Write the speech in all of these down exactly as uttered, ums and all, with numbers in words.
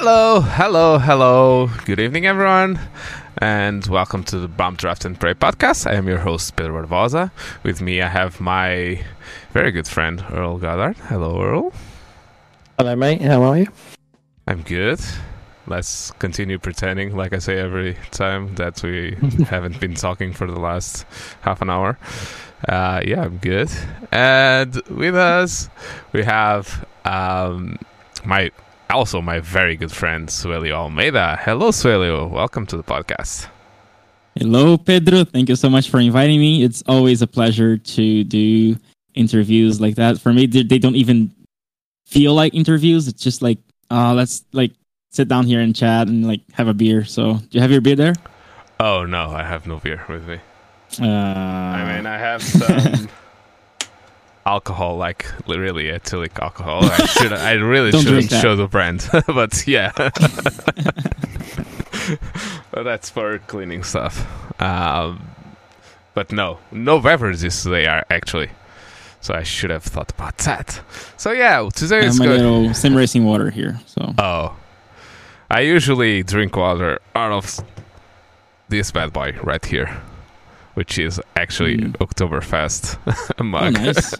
Hello, hello, hello. Good evening, everyone, and welcome to the Bump, Draft, and Pray podcast. I am your host, Pedro Barbosa. With me, I have my very good friend, Earl Goddard. Hello, Earl. Hello, mate. How are you? I'm good. Let's continue pretending, like I say every time, that we haven't been talking for the last half an hour. Uh, yeah, I'm good. And with us, we have um, my... Also, my very good friend, Suellio Almeida. Hello, Suellio. Welcome to the podcast. Hello, Pedro. Thank you so much for inviting me. It's always a pleasure to do interviews like that. For me, they don't even feel like interviews. It's just like, uh, let's like sit down here and chat and like have a beer. So, do you have your beer there? Oh, no. I have no beer with me. Uh... I mean, I have some... alcohol, like really ethylic alcohol. I should, I really shouldn't show the brand, but yeah. But that's for cleaning stuff. Um, but no, no beverages today are actually. So I should have thought about that. So yeah, today is good. I have sim racing water here. So oh, I usually drink water out of this bad boy right here, which is actually mm. Oktoberfest mug. Oh, nice.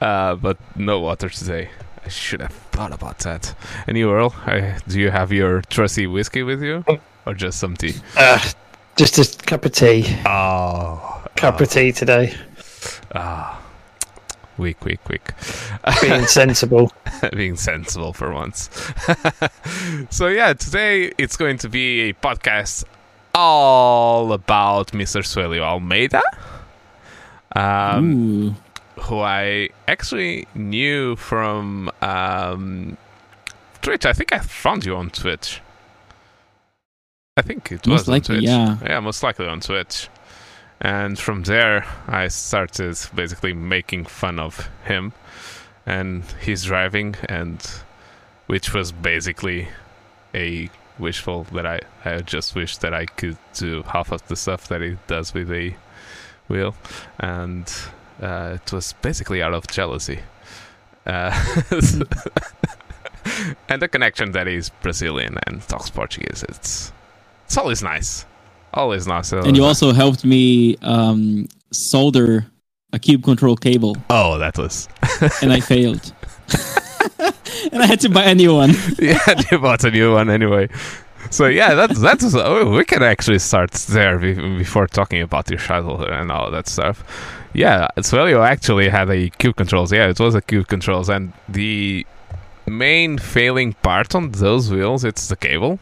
uh, but no water today. I should have thought about that. And you, Earl, I, do you have your trusty whiskey with you? Or just some tea? Uh, just a cup of tea. Oh. Cup oh. of tea today. Ah. Oh. Weak, weak, weak. Being sensible. Being sensible for once. So yeah, today it's going to be a podcast all about Mister Suellio Almeida, um, who I actually knew from um, Twitch. I think I found you on Twitch. I think it most was likely, on Twitch. Yeah. yeah, most likely on Twitch. And from there, I started basically making fun of him and his driving, and which was basically a... wishful that I, I just wish that I could do half of the stuff that he does with a wheel, and uh, it was basically out of jealousy, uh, and the connection that he's Brazilian and talks Portuguese. It's it's always nice, always nice. Always and you nice. Also helped me um, solder a Cube Control cable. Oh, that was, and I failed. And I had to buy a new one. Yeah, you bought a new one anyway. So yeah, that's that's oh, we can actually start there before talking about your childhood and all that stuff. Yeah, Suellio actually had a Cube Controls. Yeah, it was a Cube Controls, and the main failing part on those wheels, it's the cable,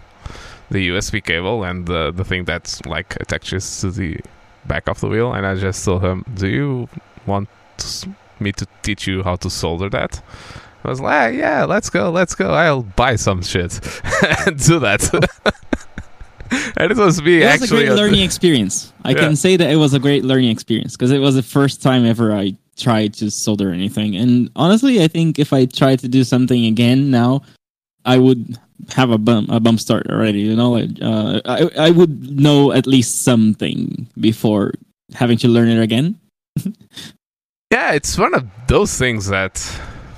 the U S B cable, and the the thing that's like attaches to the back of the wheel. And I just told him, "Do you want me to teach you how to solder that?" I was like, yeah, let's go, let's go. I'll buy some shit and do that. And it was me. It was actually a great learning experience. I yeah. can say that it was a great learning experience because it was the first time ever I tried to solder anything. And honestly, I think if I tried to do something again now, I would have a bump, a bump start already. You know, like, uh, I I would know at least something before having to learn it again. Yeah, it's one of those things that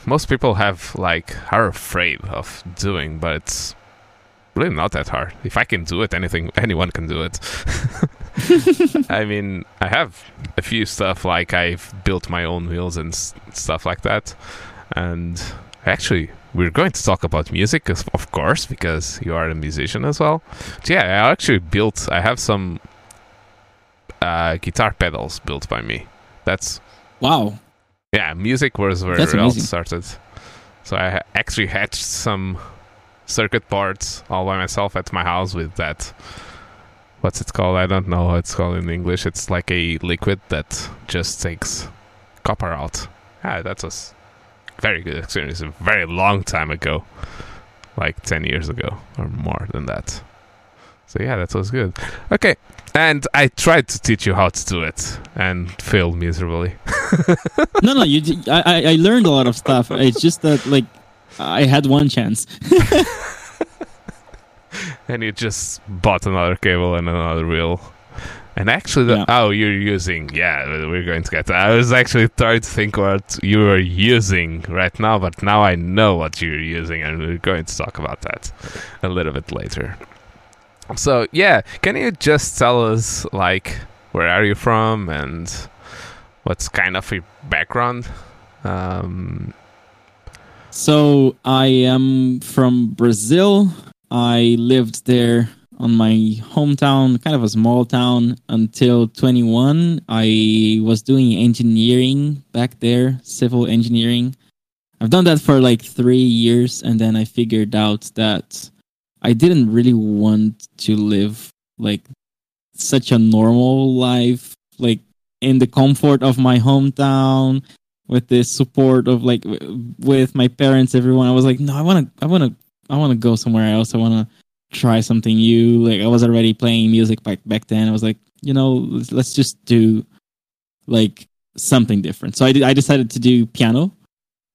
most people have like are afraid of doing, but it's really not that hard. If I can do it, anything anyone can do it. I mean, I have a few stuff like I've built my own wheels and s- stuff like that. And actually, we're going to talk about music, of course, because you are a musician as well. But yeah, I actually built. I have some uh, guitar pedals built by me. That's wow. Yeah, music was where it all started. So I actually hatched some circuit boards all by myself at my house with that. What's it called? I don't know how it's called in English. It's like a liquid that just takes copper out. Yeah, that was a very good experience. A very long time ago. Like ten years ago or more than that. So yeah, that was good. Okay. And I tried to teach you how to do it and failed miserably. no, no, you. I, I learned a lot of stuff. It's just that, like, I had one chance. And you just bought another cable and another wheel. And actually, the, yeah. oh, you're using, yeah, we're going to get to, I was actually trying to think what you were using right now, but now I know what you're using, and we're going to talk about that a little bit later. So, yeah, can you just tell us, like, where are you from and what's kind of your background? Um, so, I am from Brazil. I lived there on my hometown, kind of a small town, until twenty-one. I was doing engineering back there, civil engineering. I've done that for like three years, and then I figured out that I didn't really want to live like such a normal life, like in the comfort of my hometown, with the support of like w- with my parents, everyone. I was like, no, I want to, I want to, I want to go somewhere else. I want to try something new. Like, I was already playing music back back then. I was like, you know, let's, let's just do like something different. So I did, I decided to do piano,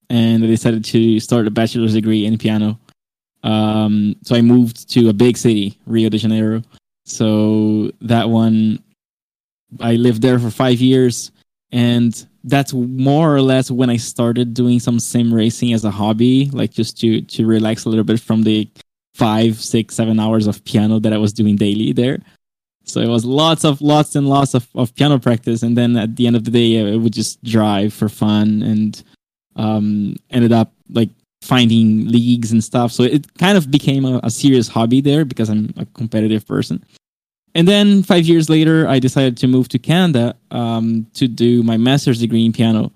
and I decided to start a bachelor's degree in piano. Um, so I moved to a big city, Rio de Janeiro. So that one, I lived there for five years, and that's more or less when I started doing some sim racing as a hobby, like just to to relax a little bit from the five, six, seven hours of piano that I was doing daily there. So it was lots of lots and lots of, of piano practice. And then at the end of the day, I would just drive for fun, and um, ended up like finding leagues and stuff. So it kind of became a, a serious hobby there, because I'm a competitive person. And then five years later, I decided to move to Canada um, to do my master's degree in piano,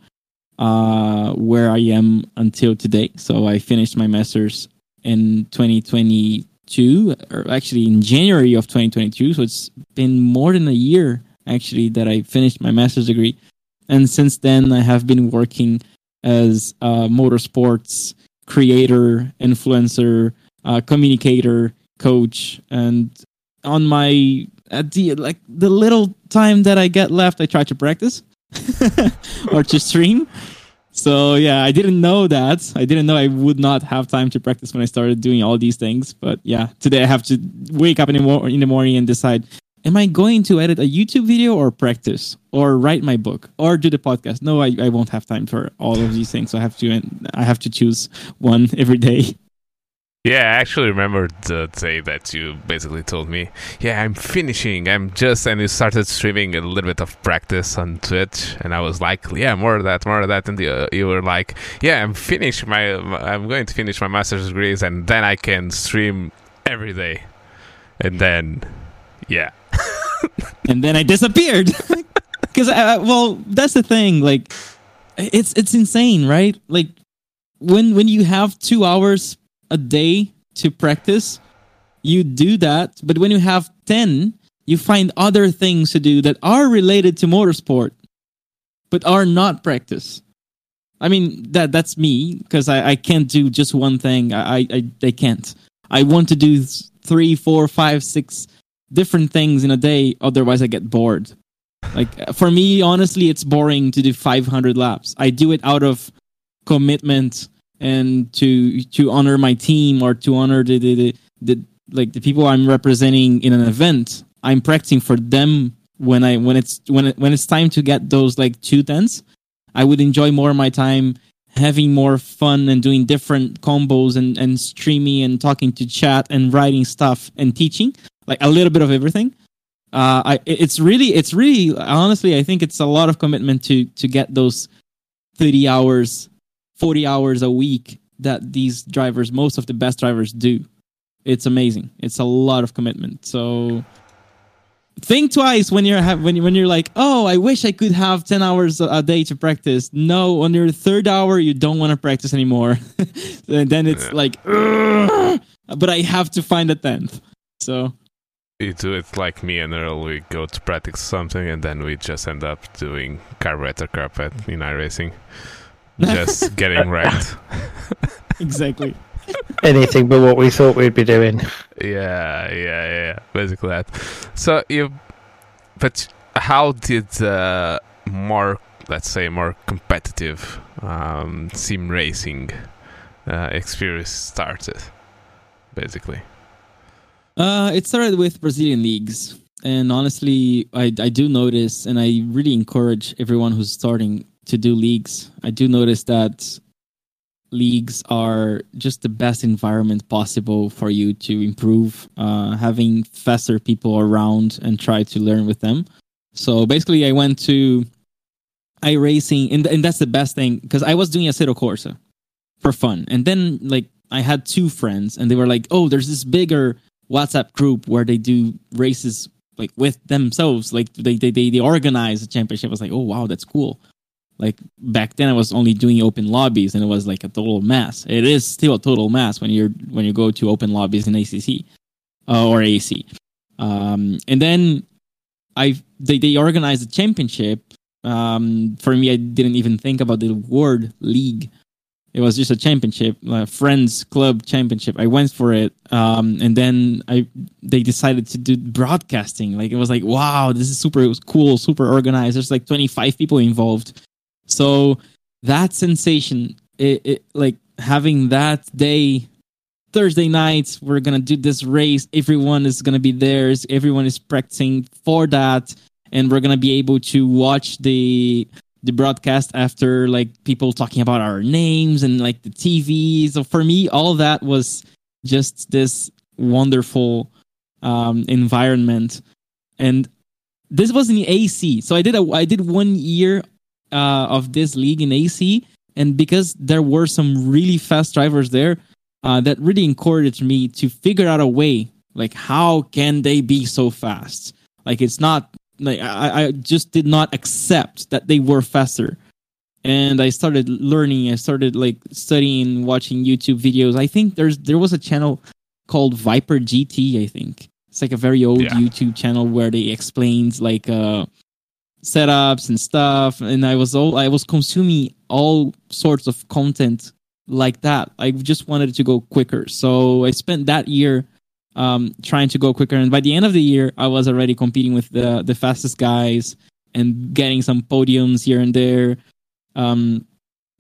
uh, where I am until today. So I finished my master's in twenty twenty-two, or actually in January of twenty twenty-two. So it's been more than a year, actually, that I finished my master's degree. And since then, I have been working as a motorsports creator, influencer, uh, communicator, coach. And on my, at the, like, the little time that I get left, I try to practice or to stream. So, yeah, I didn't know that. I didn't know I would not have time to practice when I started doing all these things. But, yeah, today I have to wake up in the, mo- in the morning and decide, am I going to edit a YouTube video or practice or write my book or do the podcast? No, I, I won't have time for all of these things. So I have to I have to choose one every day. Yeah, I actually remember the day that you basically told me, yeah, I'm finishing, I'm just, and you started streaming a little bit of practice on Twitch, and I was like, yeah, more of that, more of that, and you, uh, you were like, yeah, I'm finished my, I'm going to finish my master's degrees, and then I can stream every day, and then, yeah. And then I disappeared, because, well, that's the thing, like, it's it's insane, right? Like, when when you have two hours a day to practice, you do that, but when you have ten, you find other things to do that are related to motorsport but are not practice. I mean, that that's me, because I, I can't do just one thing. I, I I can't. I want to do three, four, five, six different things in a day, otherwise I get bored. Like, for me, honestly, it's boring to do five hundred laps. I do it out of commitment and to to honor my team, or to honor the, the, the, the like the people I'm representing in an event. I'm practicing for them. When I when it's when it, when it's time to get those like two tenths, I would enjoy more of my time having more fun and doing different combos and, and streaming and talking to chat and writing stuff and teaching, like a little bit of everything. Uh, I it's really it's really honestly I think it's a lot of commitment to to get those thirty hours, forty hours a week that these drivers, most of the best drivers, do. It's amazing. It's a lot of commitment. So think twice when you're have, when you, when you're like, oh, I wish I could have ten hours a day to practice. No, on your third hour, you don't want to practice anymore. And then it's like, ugh, but I have to find a tenth. So you do it like me and Earl. We go to practice something, and then we just end up doing carburetor carpet in iRacing. Just getting right. Exactly. Anything but what we thought we'd be doing. Yeah, yeah, yeah. Basically that. So you, but how did uh, more, let's say, more competitive um, sim racing uh, experience started? Basically, uh, it started with Brazilian leagues. And honestly, I, I do notice, and I really encourage everyone who's starting to do leagues. I do notice that leagues are just the best environment possible for you to improve, uh, having faster people around and try to learn with them. So basically, I went to iRacing, and, and that's the best thing, because I was doing Assetto Corsa for fun. And then like I had two friends, and they were like, oh, there's this bigger WhatsApp group where they do races like with themselves, like they they they, they organize a championship. I was like, oh wow, that's cool. Like back then, I was only doing open lobbies, and it was like a total mess. It is still a total mess when you're when you go to open lobbies in A C C uh, or A C. Um, and then I they they organized a championship. Um, for me, I didn't even think about the word league. It was just a championship, a friends club championship. I went for it, um, and then I they decided to do broadcasting. Like it was like, wow, this is super. It was cool, super organized. There's like twenty-five people involved. So that sensation, it, it like having that day, Thursday nights, we're going to do this race. Everyone is going to be there. Everyone is practicing for that. And we're going to be able to watch the the broadcast after, like people talking about our names and like the T V. So for me, all that was just this wonderful um, environment. And this was in the A C. So I did, a, I did one year Uh, of this league in A C, and because there were some really fast drivers there, uh, that really encouraged me to figure out a way, like how can they be so fast? Like it's not like I, I just did not accept that they were faster, and I started learning. I started like studying, watching YouTube videos. I think there's there was a channel called Viper G T. I think it's like a very old yeah. YouTube channel where they explained like uh. setups and stuff, and I was all I was consuming all sorts of content like that. I just wanted to go quicker, so I spent that year um, trying to go quicker. And by the end of the year, I was already competing with the the fastest guys and getting some podiums here and there, um,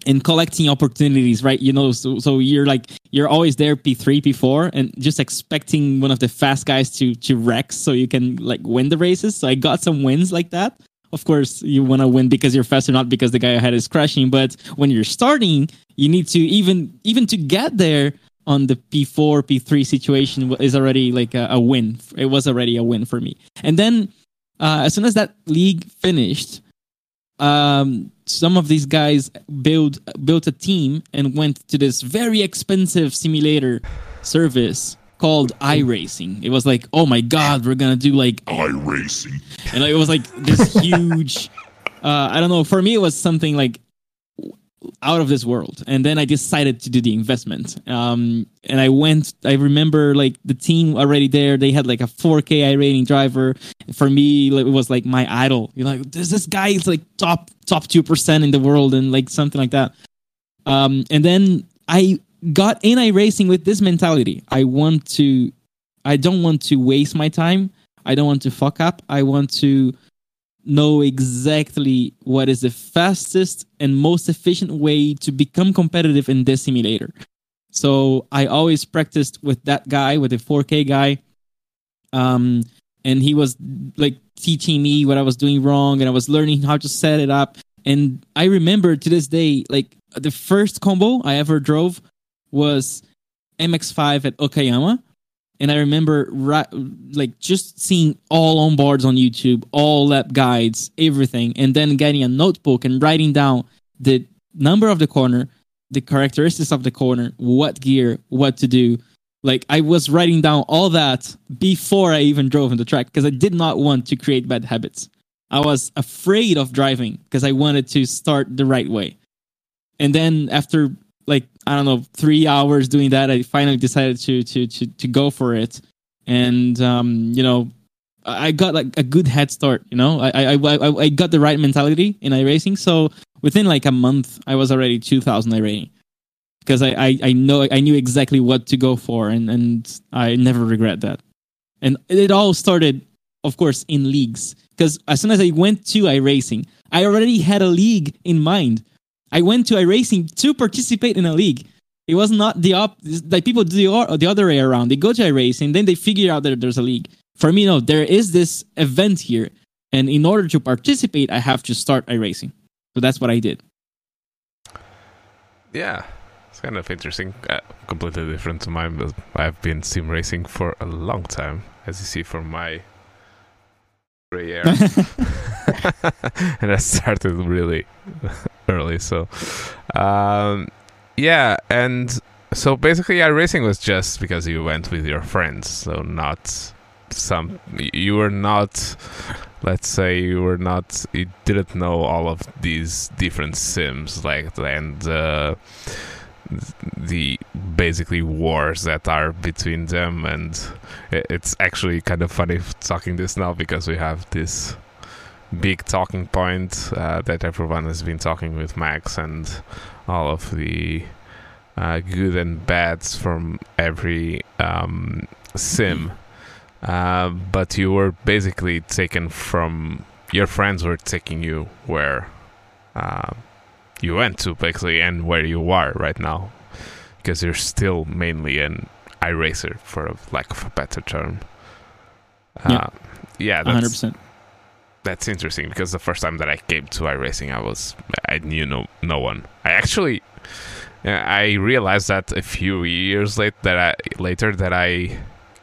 and collecting opportunities. Right, you know, so so you're like you're always there, P three, P four, and just expecting one of the fast guys to to wreck so you can like win the races. So I got some wins like that. Of course, you want to win because you're faster, not because the guy ahead is crashing. But when you're starting, you need to even even to get there on the P four, P three situation is already like a, a win. It was already a win for me. And then uh, as soon as that league finished, um, some of these guys build, built a team and went to this very expensive simulator service called iRacing. It was like, oh my god, we're gonna do like iRacing, and it was like this huge uh I don't know, for me it was something like out of this world. And then I decided to do the investment, um and I went I remember like the team already there, they had like a four K iRacing driver. For me it was like my idol, you know, like this this guy is like top top two percent in the world and like something like that. Um and then I got in iRacing with this mentality. I want to, I don't want to waste my time. I don't want to fuck up. I want to know exactly what is the fastest and most efficient way to become competitive in this simulator. So I always practiced with that guy, with the four K guy. Um, and he was like teaching me what I was doing wrong, and I was learning how to set it up. And I remember to this day, like the first combo I ever drove was M X five at Okayama, and I remember ra- like just seeing all onboards on YouTube, all lap guides, everything, and then getting a notebook and writing down the number of the corner, the characteristics of the corner, what gear, what to do. Like I was writing down all that before I even drove on the track, because I did not want to create bad habits. I was afraid of driving because I wanted to start the right way. And then after like, I don't know, three hours doing that, I finally decided to to to, to go for it. And, um, you know, I got like a good head start, you know, I, I, I, I got the right mentality in iRacing. So within like a month, I was already two thousand iRacing, because I, I, I know I knew exactly what to go for, and, and I never regret that. And it all started, of course, in leagues, because as soon as I went to iRacing, I already had a league in mind. I went to iRacing to participate in a league. It was not the op. Like people do the, or, the other way around. They go to iRacing, then they figure out that there's a league. for me, no, there is this event here. And in order to participate, I have to start iRacing. So that's what I did. Yeah, it's kind of interesting. Uh, completely different to mine, but I've been sim racing for a long time, as you see from my gray hair. And I started really early. So, um, yeah, and so basically iRacing was just because you went with your friends, so not... Some you were not, let's say you were not, you didn't know all of these different sims, like and uh, the basically wars that are between them. And it's actually kind of funny talking this now because we have this big talking point uh, that everyone has been talking with Max and all of the uh, good and bads from every um, sim. Uh, but you were basically taken from... Your friends were taking you where uh, you went to, basically, and where you are right now. Because you're still mainly an iRacer, for lack of a better term. Uh, yeah, yeah, that's, one hundred percent. That's interesting, because the first time that I came to iRacing, I was I knew no, no one. I actually... I realized that a few years late that I, later that I...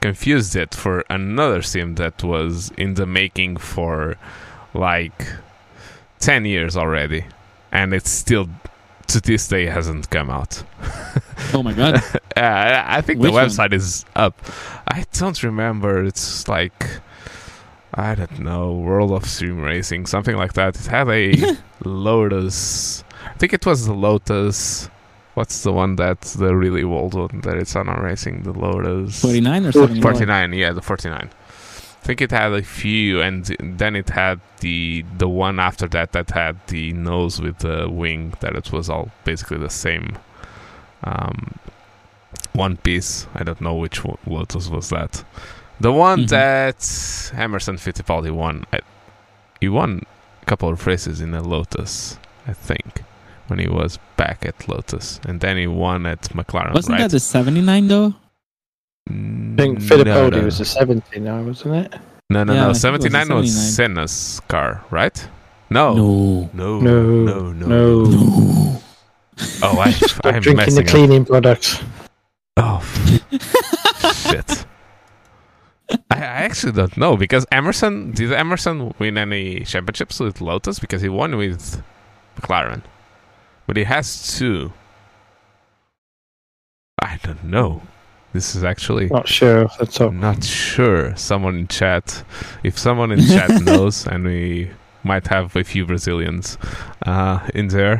confused it for another sim that was in the making for like ten years already, and it still to this day hasn't come out. Oh my god. uh, I think Which the website one? Is up. I don't remember. It's like, I don't know, World of Sim Racing, something like that. It had a Lotus, I think it was the Lotus. What's the one that's the really old one that it's on iRacing? The Lotus... forty-nine or something? forty-nine, yeah, the forty-nine. I think it had a few, and then it had the the one after that that had the nose with the wing, that it was all basically the same um, one piece. I don't know which one, Lotus was that. The one mm-hmm. that Emerson Fittipaldi won. I, he won a couple of races in a Lotus, I think. When he was back at Lotus, and then he won at McLaren. Wasn't right? that the seventy-nine though? I think Fittipaldi no, no. was the seventy-nine, wasn't it? No, no, yeah, no. seventy-nine was, was Senna's car, right? No, no, no, no, no. no. no. no. Oh, I, Stop I'm drinking the cleaning up. products. Oh, shit! I, I actually don't know, because Emerson did Emerson win any championships with Lotus? Because he won with McLaren. But he has two. I don't know. This is actually... Not sure. That's all. Not sure. Someone in chat. If someone in chat knows, and we might have a few Brazilians uh, in there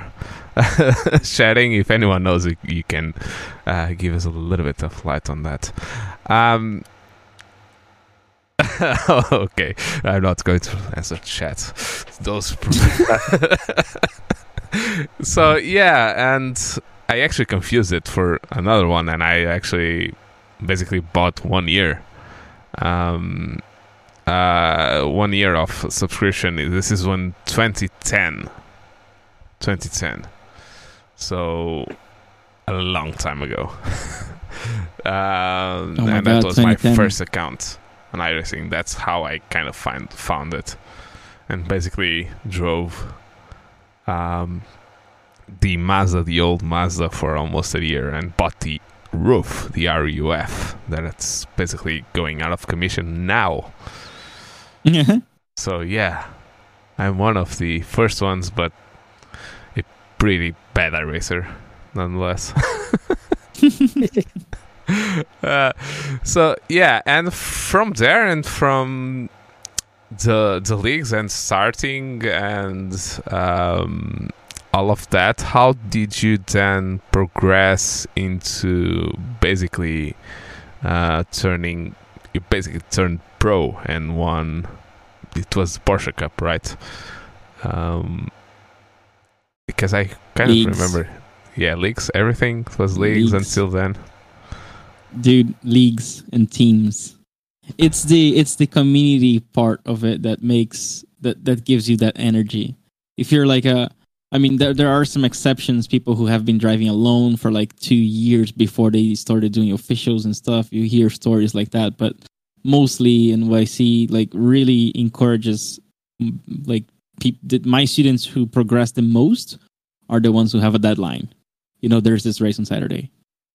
chatting. If anyone knows, you can uh, give us a little bit of light on that. Um, okay. I'm not going to answer chat. Those... So yeah, and I actually confused it for another one, and I actually basically bought one year, um, uh, one year of subscription. This is when twenty ten, so a long time ago. um, oh and God, that was my first account on iRacing. That's how I kind of find found it, and basically drove. Um, the Mazda, the old Mazda, for almost a year, and bought the roof, the R U F, that it's basically going out of commission now. Mm-hmm. So yeah, I'm one of the first ones, but a pretty bad iRacer, nonetheless. uh, so yeah, and from there and from. The the leagues and starting and um, all of that, how did you then progress into basically uh, turning, you basically turned pro and won, it was the Porsche Cup, right? Um, because I kind leagues. of remember. Yeah, leagues, everything was leagues, leagues until then. Dude, leagues and teams. It's the it's the community part of it that makes that, that gives you that energy. If you're like a, I mean, there there are some exceptions. People who have been driving alone for like two years before they started doing officials and stuff. You hear stories like that, but mostly N Y C, like, really encourages, like, pe- my students who progress the most are the ones who have a deadline. You know, there's this race on Saturday.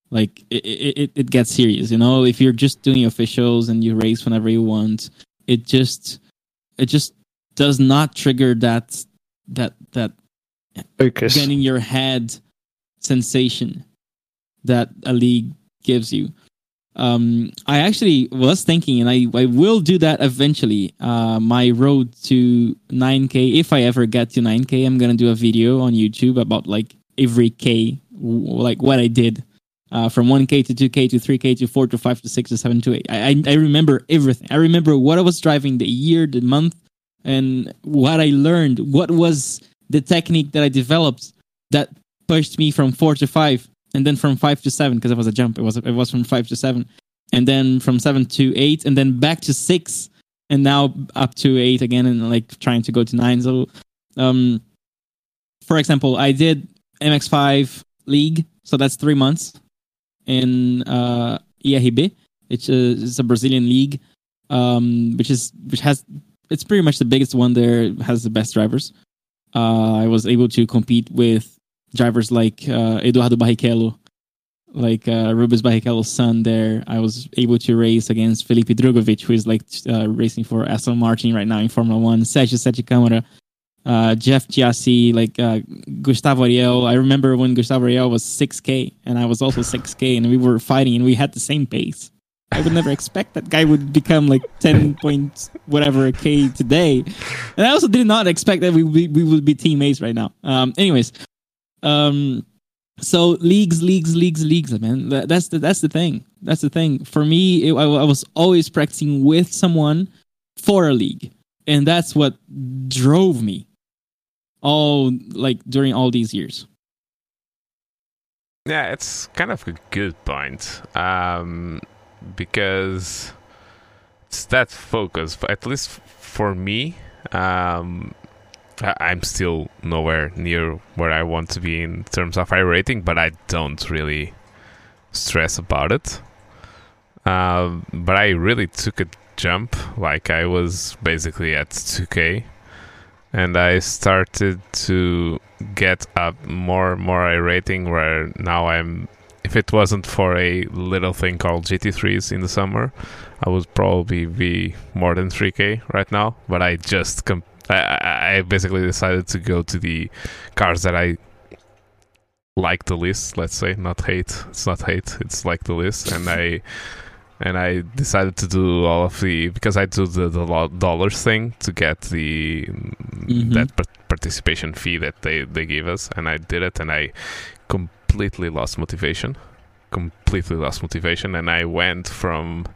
Like, it, it, it gets serious, you know? If you're just doing officials and you race whenever you want, it just it just does not trigger that that that focus gun in your head sensation that a league gives you. Um, I actually was thinking, and I, I will do that eventually. Uh, my road to nine K, if I ever get to nine K, I'm going to do a video on YouTube about, like, every K, like what I did. Uh, from one K to two K to three K to four to five to six to seven to eight. I, I I remember everything. I remember what I was driving, the year, the month, and what I learned. What was the technique that I developed that pushed me from four to five, and then from five to seven, because it was a jump. It was it was from five to seven, and then from seven to eight, and then back to six, and now up to eight again, and like trying to go to nine. So, um, for example, I did M X five League, so that's three months. In uh, I R B, it's a, it's a Brazilian league, um, which is which has it's pretty much the biggest one there. It has the best drivers. Uh, I was able to compete with drivers like uh, Eduardo Barrichello, like uh, Rubens Barrichello's son. There, I was able to race against Felipe Drugovich, who is like uh, racing for Aston Martin right now in Formula One. Sergio Sete Câmara, uh, Jeff Giassi, like uh, Gustavo Ariel. I remember when Gustavo Ariel was six K and I was also six K, and we were fighting and we had the same pace. I would never expect that guy would become like ten point whatever K today, and I also did not expect that we we, we would be teammates right now. Um, anyways, um, so leagues, leagues, leagues, leagues, man. That's the that's the thing. That's the thing for me. It, I, I was always practicing with someone for a league, and that's what drove me. All like during all these years. Yeah, it's kind of a good point, um, because it's that focus. But at least for me, um, I'm still nowhere near where I want to be in terms of iRating, but I don't really stress about it. Uh, but I really took a jump. Like I was basically at two K. And I started to get up more and more iRating, where now I'm... If it wasn't for a little thing called G T threes in the summer, I would probably be more than three K right now. But I just... Comp- I, I basically decided to go to the cars that I like the least, let's say. Not hate. It's not hate. It's like the least. And I... And I decided to do all of the... Because I do the, the dollars thing to get the mm-hmm. that par- participation fee that they, they give us. And I did it, and I completely lost motivation. Completely lost motivation. And I went from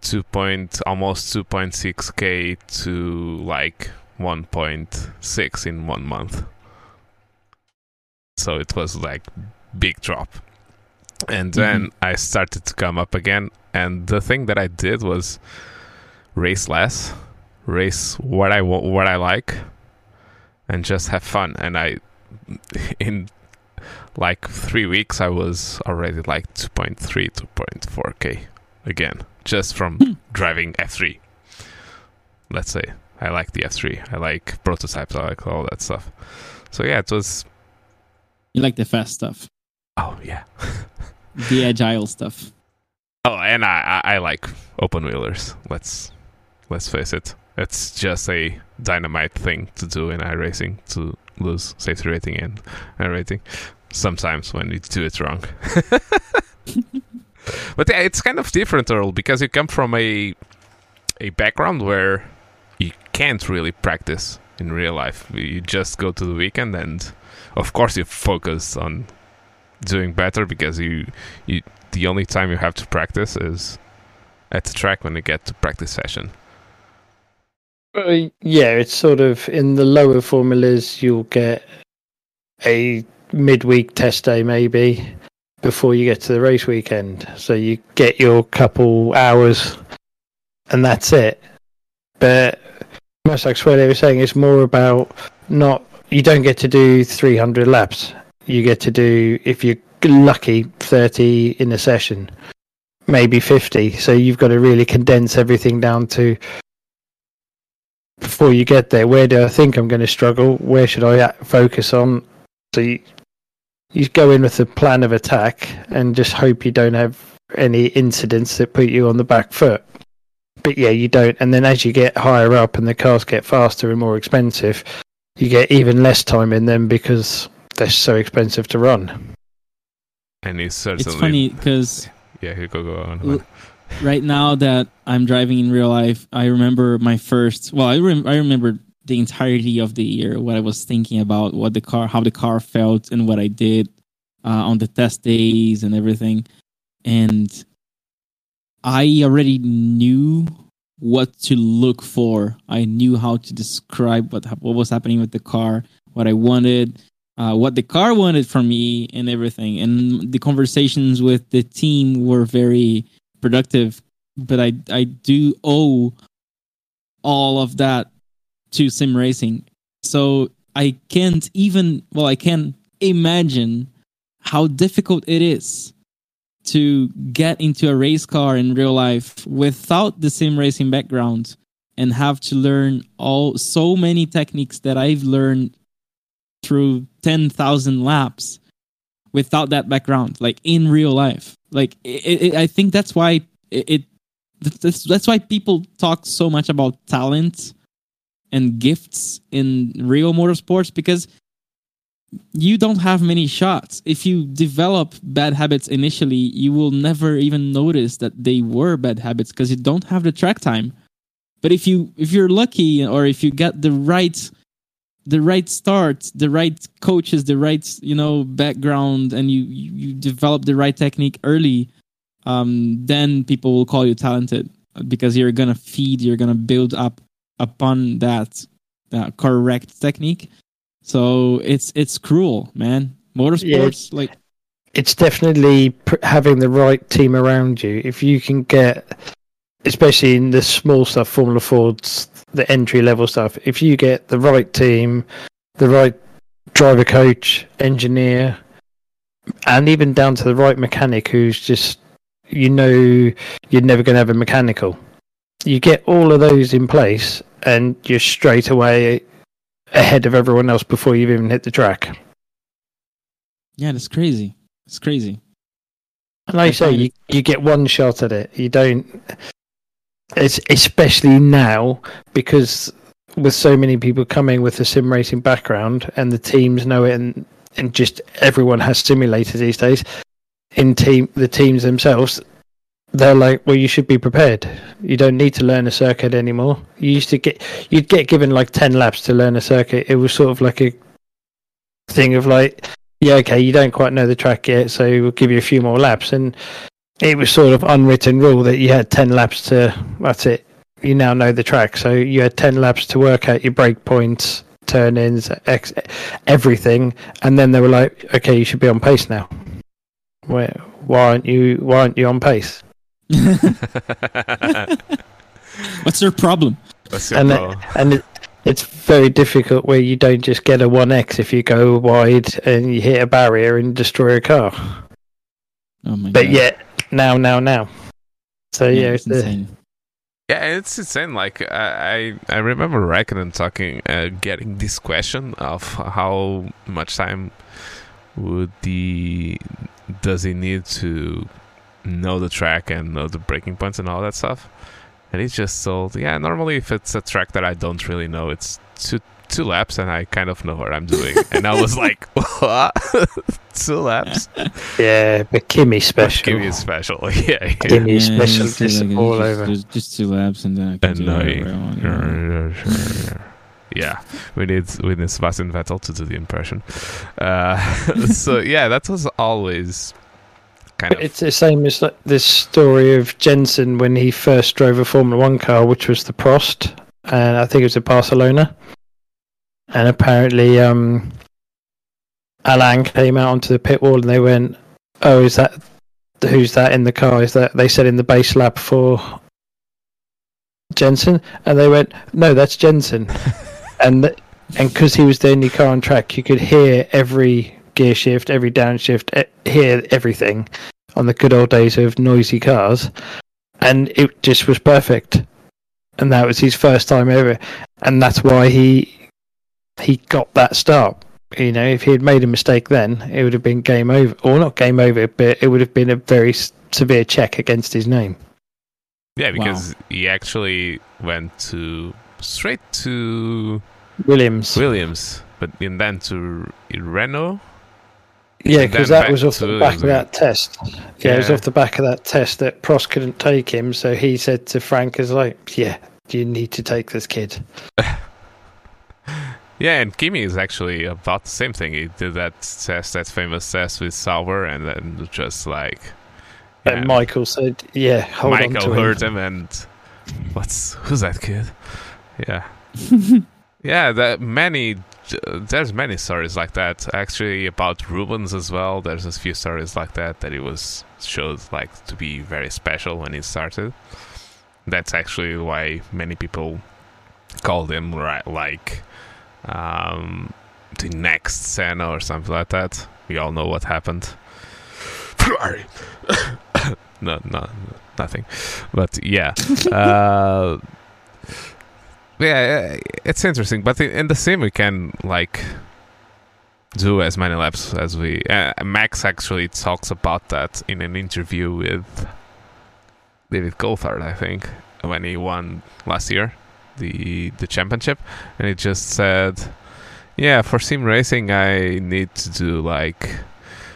two point, almost two point six K to like one point six in one month. So it was like big drop. And then mm-hmm. I started to come up again. And the thing that I did was race less, race what I want, what I like, and just have fun. And I, in like three weeks, I was already like two point three, two point four K again, just from mm. driving F three. Let's say I like the F three. I like prototypes. I like all that stuff. So yeah, it was. You like the fast stuff. Oh yeah, the agile stuff. Oh, and I, I, I like open wheelers. Let's let's face it, it's just a dynamite thing to do in iRacing to lose safety rating and iRating. Sometimes when you do it wrong, but yeah, it's kind of different, Earl, because you come from a a background where you can't really practice in real life. You just go to the weekend, and of course you focus on doing better, because you, you the only time you have to practice is at the track when you get to practice session. Uh, yeah, it's sort of in the lower formulas you'll get a midweek test day maybe before you get to the race weekend, so you get your couple hours and that's it. But much like Suellio was saying, it's more about not you don't get to do three hundred laps. You get to do, if you're lucky, thirty in a session. maybe fifty. So you've got to really condense everything down to before you get there. Where do I think I'm going to struggle? Where should I focus on? So you, you go in with a plan of attack and just hope you don't have any incidents that put you on the back foot. But yeah, you don't. And then as you get higher up and the cars get faster and more expensive, you get even less time in them because they're so expensive to run. And it's certainly... It's funny because... Yeah, go, go on. Right now that I'm driving in real life, I remember my first... Well, I, rem- I remember the entirety of the year, what I was thinking about, what the car, how the car felt and what I did uh, on the test days and everything. And I already knew what to look for. I knew how to describe what what was happening with the car, what I wanted, uh, what the car wanted from me, and everything. And the conversations with the team were very productive. But I, I do owe all of that to sim racing. So I can't even... Well, I can imagine how difficult it is to get into a race car in real life without the sim racing background and have to learn all so many techniques that I've learned through ten thousand laps without that background, like in real life. Like it, it, I think that's why it, it that's, that's why people talk so much about talent and gifts in real motorsports, because you don't have many shots. If you develop bad habits initially, you will never even notice that they were bad habits because you don't have the track time. But if you if you're lucky, or if you get the right the right start, the right coaches, the right you know background, and you you develop the right technique early, um, then people will call you talented because you're gonna feed, you're gonna build up upon that uh, correct technique. So it's it's cruel, man. Motorsports, yeah, like it's definitely pr- having the right team around you. If you can get, especially in the small stuff, Formula Ford's the entry level stuff. If you get the right team, the right driver, coach, engineer, and even down to the right mechanic, who's just you know you're never going to have a mechanical. You get all of those in place, and you're straight away ahead of everyone else before you've even hit the track. Yeah, that's crazy. It's crazy. And like I say, you, you get one shot at it. You don't... It's especially now, because with so many people coming with a sim racing background, and the teams know it, and, and just everyone has simulators these days, in team the teams themselves, they're like, well, you should be prepared. You don't need to learn a circuit anymore. You used to get, you'd get given like ten laps to learn a circuit. It was sort of like a thing of like, yeah, okay, you don't quite know the track yet, so we'll give you a few more laps. And it was sort of unwritten rule that you had ten laps to, that's it. You now know the track. So you had ten laps to work out your break points, turn-ins, ex- everything. And then they were like, okay, you should be on pace now. Where, why aren't you, why aren't you on pace? What's their problem? What's your and problem? It, and it, it's very difficult where you don't just get a one X if you go wide and you hit a barrier and destroy a car. Oh my but God. yet now now now so yeah, yeah it's insane. The... yeah it's insane like I I remember Raikkonen talking uh, getting this question of how much time would the does he need to know the track and know the breaking points and all that stuff, and he's just told, yeah, normally if it's a track that I don't really know, it's two two laps and I kind of know what I'm doing. And I was like, what? Two laps? Yeah, but Kimi special. But Kimi special, yeah. Kimi yeah, special, just, just like, all just, over. Just, just two laps and then I can and do whatever I want. Sure, sure, sure. Yeah, we need we need Sebastian Vettel to do the impression. Uh, so yeah, that was always... Kind of. It's the same as like this story of Jensen when he first drove a Formula One car, which was the Prost, and I think it was in Barcelona. And apparently, um, Alain came out onto the pit wall, and they went, "Oh, is that who's that in the car? Is that?" They said in the base lap for Jensen, and they went, "No, that's Jensen." and th- and because he was the only car on track, you could hear every gear shift, every downshift, e- hear everything on the good old days of noisy cars, and it just was perfect. And that was his first time ever, and that's why he he got that start. You know, if he had made a mistake then, it would have been game over, or not game over, but it would have been a very severe check against his name. Yeah, because wow. he actually went to straight to Williams, Williams, but and then to Renault. Yeah, because that was off the back of that test. Yeah, yeah, it was off the back of that test that Prost couldn't take him, so he said to Frank, "Is like, yeah, you need to take this kid." Yeah, and Kimi is actually about the same thing. He did that test, that famous test with Sauber, and then just like. Yeah. And Michael said, "Yeah, hold on to him." Michael heard him and, what's who's that kid? Yeah, yeah. That many. There's many stories like that. Actually, about Rubens as well. There's a few stories like that that he was showed like to be very special when he started. That's actually why many people called him right, like um, the next Senna or something like that. We all know what happened. no, no, nothing. But yeah. Uh, Yeah, it's interesting, but in the sim we can like do as many laps as we. Uh, Max actually talks about that in an interview with David Coulthard, I think, when he won last year the the championship, and he just said, "Yeah, for sim racing, I need to do like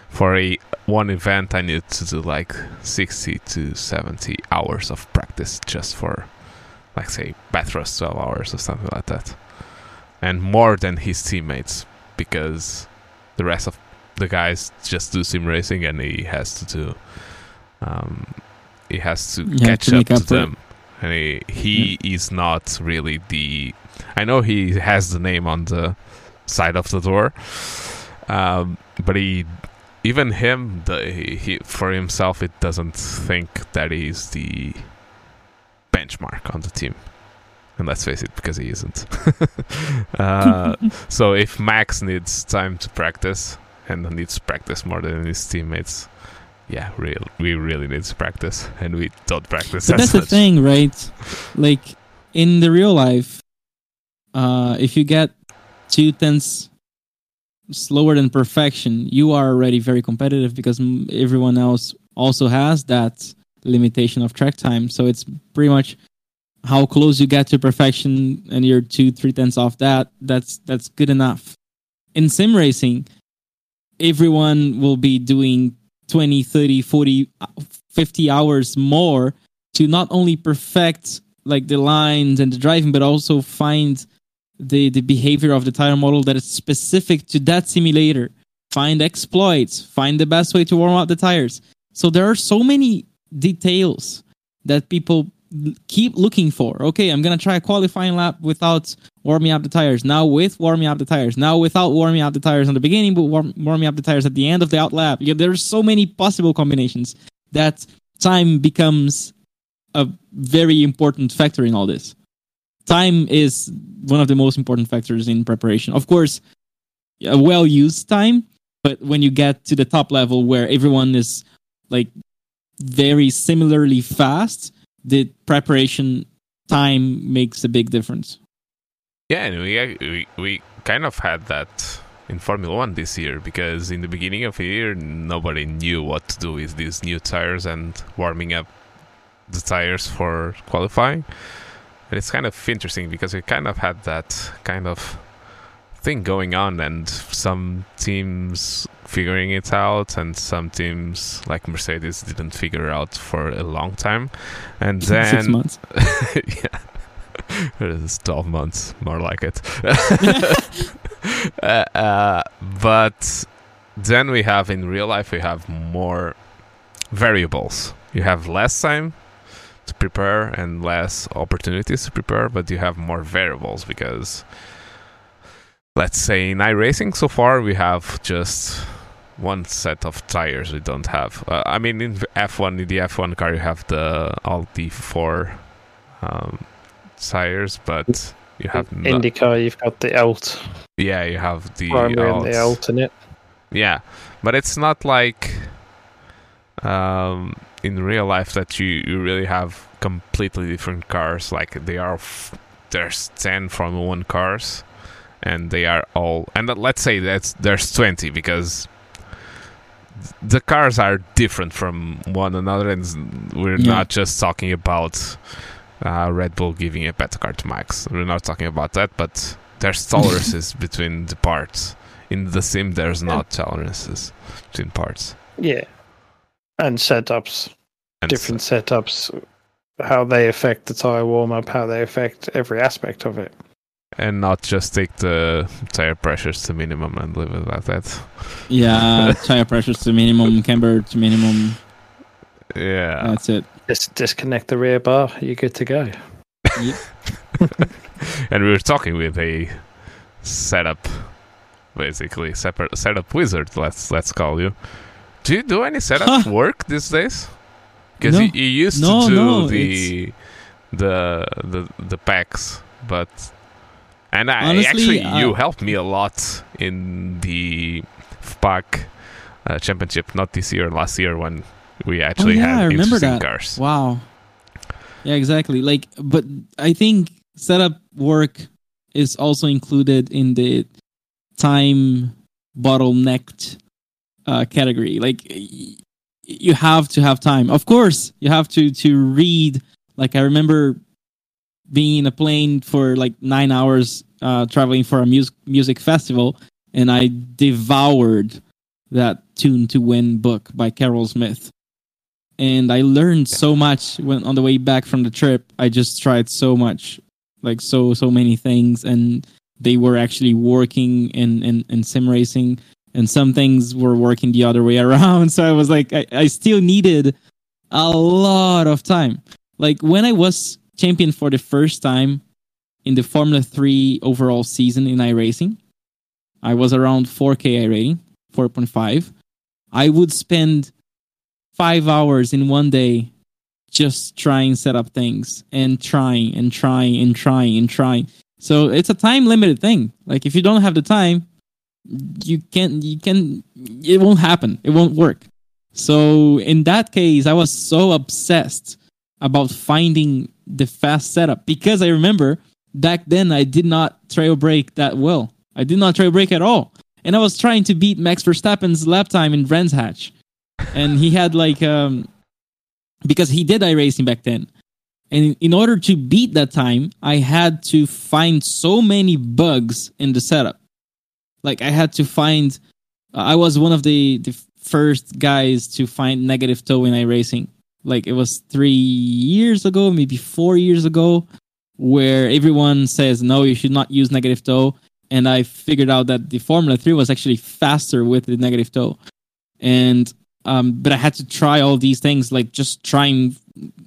for a one event, I need to do like sixty to seventy hours of practice just for." Like say Bathurst twelve hours or something like that, and more than his teammates because the rest of the guys just do sim racing and he has to do um, he has to you catch to up to up them it. And he, he yeah. is not really the I know he has the name on the side of the door um, but he even him the, he, he for himself it doesn't think that he's the benchmark on the team, and let's face it, because he isn't. uh, so if Max needs time to practice and needs to practice more than his teammates, yeah, real we really need to practice, and we don't practice. But that's much. The thing, right? Like in the real life, uh, if you get two tenths slower than perfection, you are already very competitive because everyone else also has that limitation of track time. So it's pretty much how close you get to perfection, and you're two three tenths off that that's that's good enough. In sim racing, everyone will be doing twenty, thirty, forty, fifty hours more to not only perfect like the lines and the driving, but also find the the behavior of the tire model that is specific to that simulator, find exploits, find the best way to warm up the tires. So there are so many details that people keep looking for. Okay, I'm gonna try a qualifying lap without warming up the tires, now with warming up the tires, now without warming up the tires in the beginning, but warm, warming up the tires at the end of the out lap. Yeah, there's so many possible combinations that time becomes a very important factor in all this. Time is one of the most important factors in preparation. Of course, a well-used time, but when you get to the top level where everyone is like very similarly fast, the preparation time makes a big difference. Yeah, and we, we we kind of had that in Formula One this year, because in the beginning of the year nobody knew what to do with these new tires and warming up the tires for qualifying. And it's kind of interesting because we kind of had that kind of thing going on, and some teams figuring it out, and some teams like Mercedes didn't figure it out for a long time, and then six months. Yeah, it's twelve months, more like it. uh, uh, but then we have in real life we have more variables. You have less time to prepare and less opportunities to prepare, but you have more variables because. Let's say in iRacing, so far we have just one set of tires. We don't have. Uh, I mean, in F one, in the F one car, you have the all the four um, tires, but you have in not... IndyCar, you've got the alt. Yeah, you have the primary alt. And the alternate. Yeah, but it's not like um, in real life that you, you really have completely different cars. Like they are, f- there's ten Formula One cars, and they are all. And let's say that there's twenty because the cars are different from one another, and we're yeah. not just talking about uh, Red Bull giving a better car to Max. We're not talking about that, but there's tolerances between the parts. In the sim, there's not tolerances between parts. Yeah. And setups. And different set- setups. How they affect the tyre warm-up, how they affect every aspect of it. And not just take the tire pressures to minimum and leave it like that. Yeah, tire pressures to minimum, camber to minimum. Yeah. That's it. Just disconnect the rear bar, you're good to go. Yep. And we were talking with a setup, basically, separate setup wizard, let's let's call you. Do you do any setup huh. work these days? Because no. you, you used no, to do no, the, the the the packs, but... And I, honestly, actually, uh, you helped me a lot in the F PAC uh, championship, not this year, last year, when we actually oh, yeah, had I interesting that. cars. Wow. Yeah, exactly. Like, but I think setup work is also included in the time bottlenecked uh, category. Like, y- you have to have time. Of course, you have to, to read. Like, I remember being in a plane for like nine hours uh, traveling for a music music festival, and I devoured that Tune to Win book by Carol Smith. And I learned so much when on the way back from the trip. I just tried so much, like so, so many things, and they were actually working in, in, in sim racing, and some things were working the other way around. So I was like, I, I still needed a lot of time. Like when I was champion for the first time in the Formula three overall season in iRacing. I was around four K iRating, four point five. I would spend five hours in one day just trying set up things and trying and trying and trying and trying. So it's a time limited thing. Like if you don't have the time, you can't, you can, it won't happen. It won't work. So in that case, I was so obsessed about finding the fast setup, because I remember back then I did not trail brake that well. I did not trail brake at all, and I was trying to beat Max Verstappen's lap time in Brands Hatch, and he had like um because he did iRacing back then, and in order to beat that time, I had to find so many bugs in the setup. Like I had to find, uh, I was one of the the first guys to find negative toe in iRacing. Like it was three years ago, maybe four years ago, where everyone says, no, you should not use negative toe. And I figured out that the Formula three was actually faster with the negative toe. And, um, but I had to try all these things, like just trying,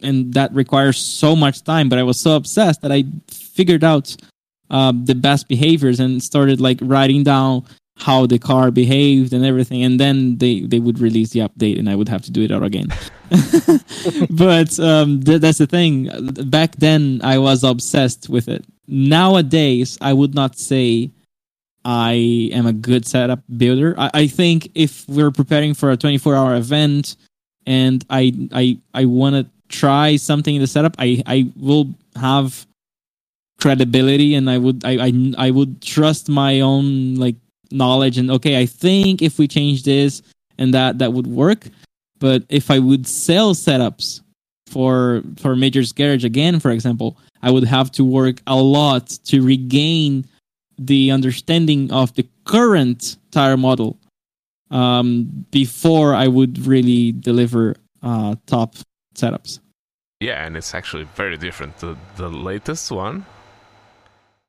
and that requires so much time. But I was so obsessed that I figured out uh, the best behaviors and started like writing down how the car behaved and everything, and then they, they would release the update, and I would have to do it out again. But um, th- that's the thing. Back then, I was obsessed with it. Nowadays, I would not say I am a good setup builder. I, I think if we're preparing for a twenty-four hour event, and I I I want to try something in the setup, I I will have credibility, and I would I I, I would trust my own like. knowledge, and okay, I think if we change this and that, that would work. But if I would sell setups for for Major's Garage again, for example, I would have to work a lot to regain the understanding of the current tire model um, before I would really deliver uh, top setups. Yeah, and it's actually very different. The, the latest one,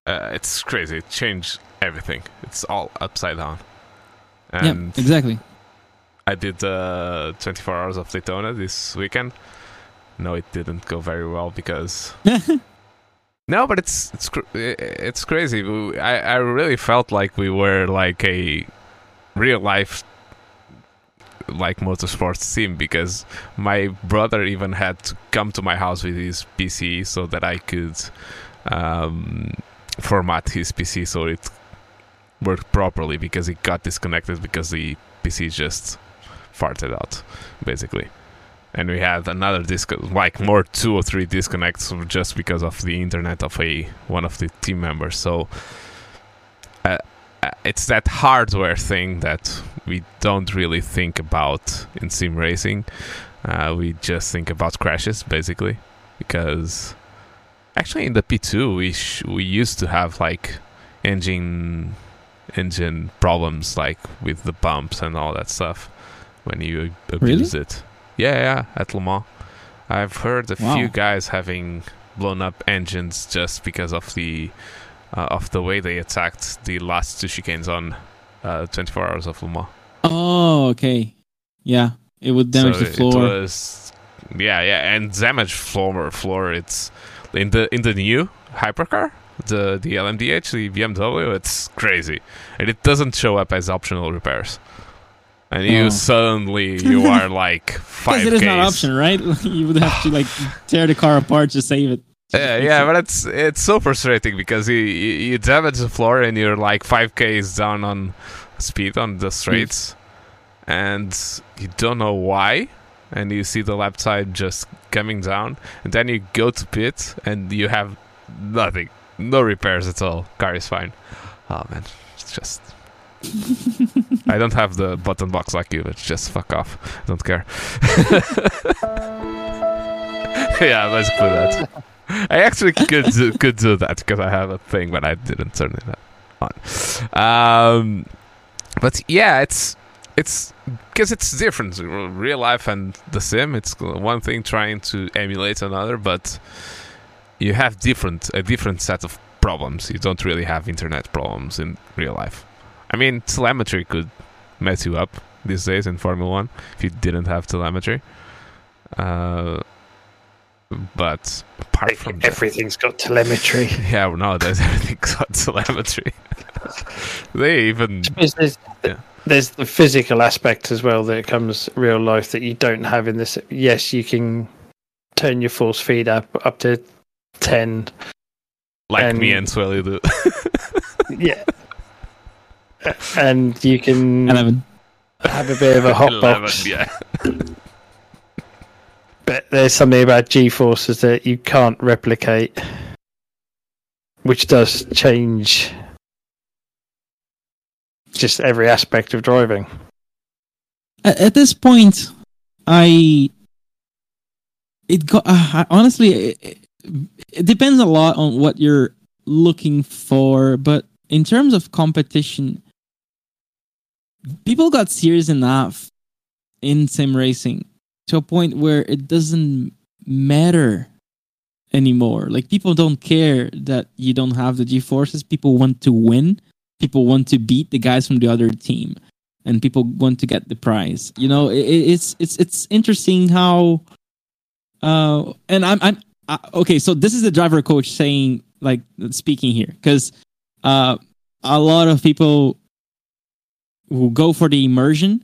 uh, it's crazy. It changed everything. It's all upside down. And yeah, exactly. I did uh, twenty-four hours of Daytona this weekend. No, it didn't go very well because... no, but it's it's it's crazy. I, I really felt like we were like a real-life like motorsports team, because my brother even had to come to my house with his P C so that I could um, format his P C so it worked properly, because it got disconnected because the P C just farted out, basically. And we had another disconnect, like more two or three disconnects just because of the internet of a one of the team members. So uh, it's that hardware thing that we don't really think about in sim racing. Uh, we just think about crashes, basically, because actually in the P two we sh we used to have like engine engine problems, like with the bumps and all that stuff when you abuse really? it. Yeah, yeah, at Le Mans. I've heard a wow. few guys having blown up engines just because of the uh, of the way they attacked the last two chicanes on uh, twenty-four hours of Le Mans. Oh, okay. Yeah, it would damage so the floor. It was, yeah, yeah, and damage floor. Floor. It's in the in the new hypercar, the the L M D H, the B M W. It's crazy, and it doesn't show up as optional repairs. And you oh. suddenly, you are like five Ks. Because it is not an option, right? You would have to like tear the car apart to save it. Yeah, yeah, but it's it's so frustrating because you, you, you damage the floor and you're like five Ks down on speed on the straights. And you don't know why. And you see the lap side just coming down. And then you go to pit and you have nothing. No repairs at all. Car is fine. Oh, man. It's just... I don't have the button box like you, but just fuck off. I don't care. Yeah, basically that. I actually could do, could do that because I have a thing, but I didn't turn it on. Um, but yeah, it's it's because it's different. Real life and the sim, it's one thing trying to emulate another, but you have different a different set of problems. You don't really have internet problems in real life. I mean, telemetry could mess you up these days in Formula One if you didn't have telemetry. Uh, but apart from everything's that, got telemetry. Yeah, well, nowadays everything's got telemetry. They even there's, yeah. there's the physical aspect as well that comes real life that you don't have in this. Yes, you can turn your force feed up up to ten, like and, me and Suellio do. Yeah. And you can eleven. Have a bit of a hot eleven, box. Yeah. But there's something about G-forces that you can't replicate, which does change just every aspect of driving. At, at this point, I it got uh, honestly it, it depends a lot on what you're looking for, but in terms of competition, people got serious enough in sim racing to a point where it doesn't matter anymore. Like, people don't care that you don't have the G-forces. People want to win. People want to beat the guys from the other team, and people want to get the prize. You know, it, it's it's it's interesting how. Uh, and I'm I'm I, okay. So this is the driver coach saying, like, speaking here, because uh, a lot of people who go for the immersion,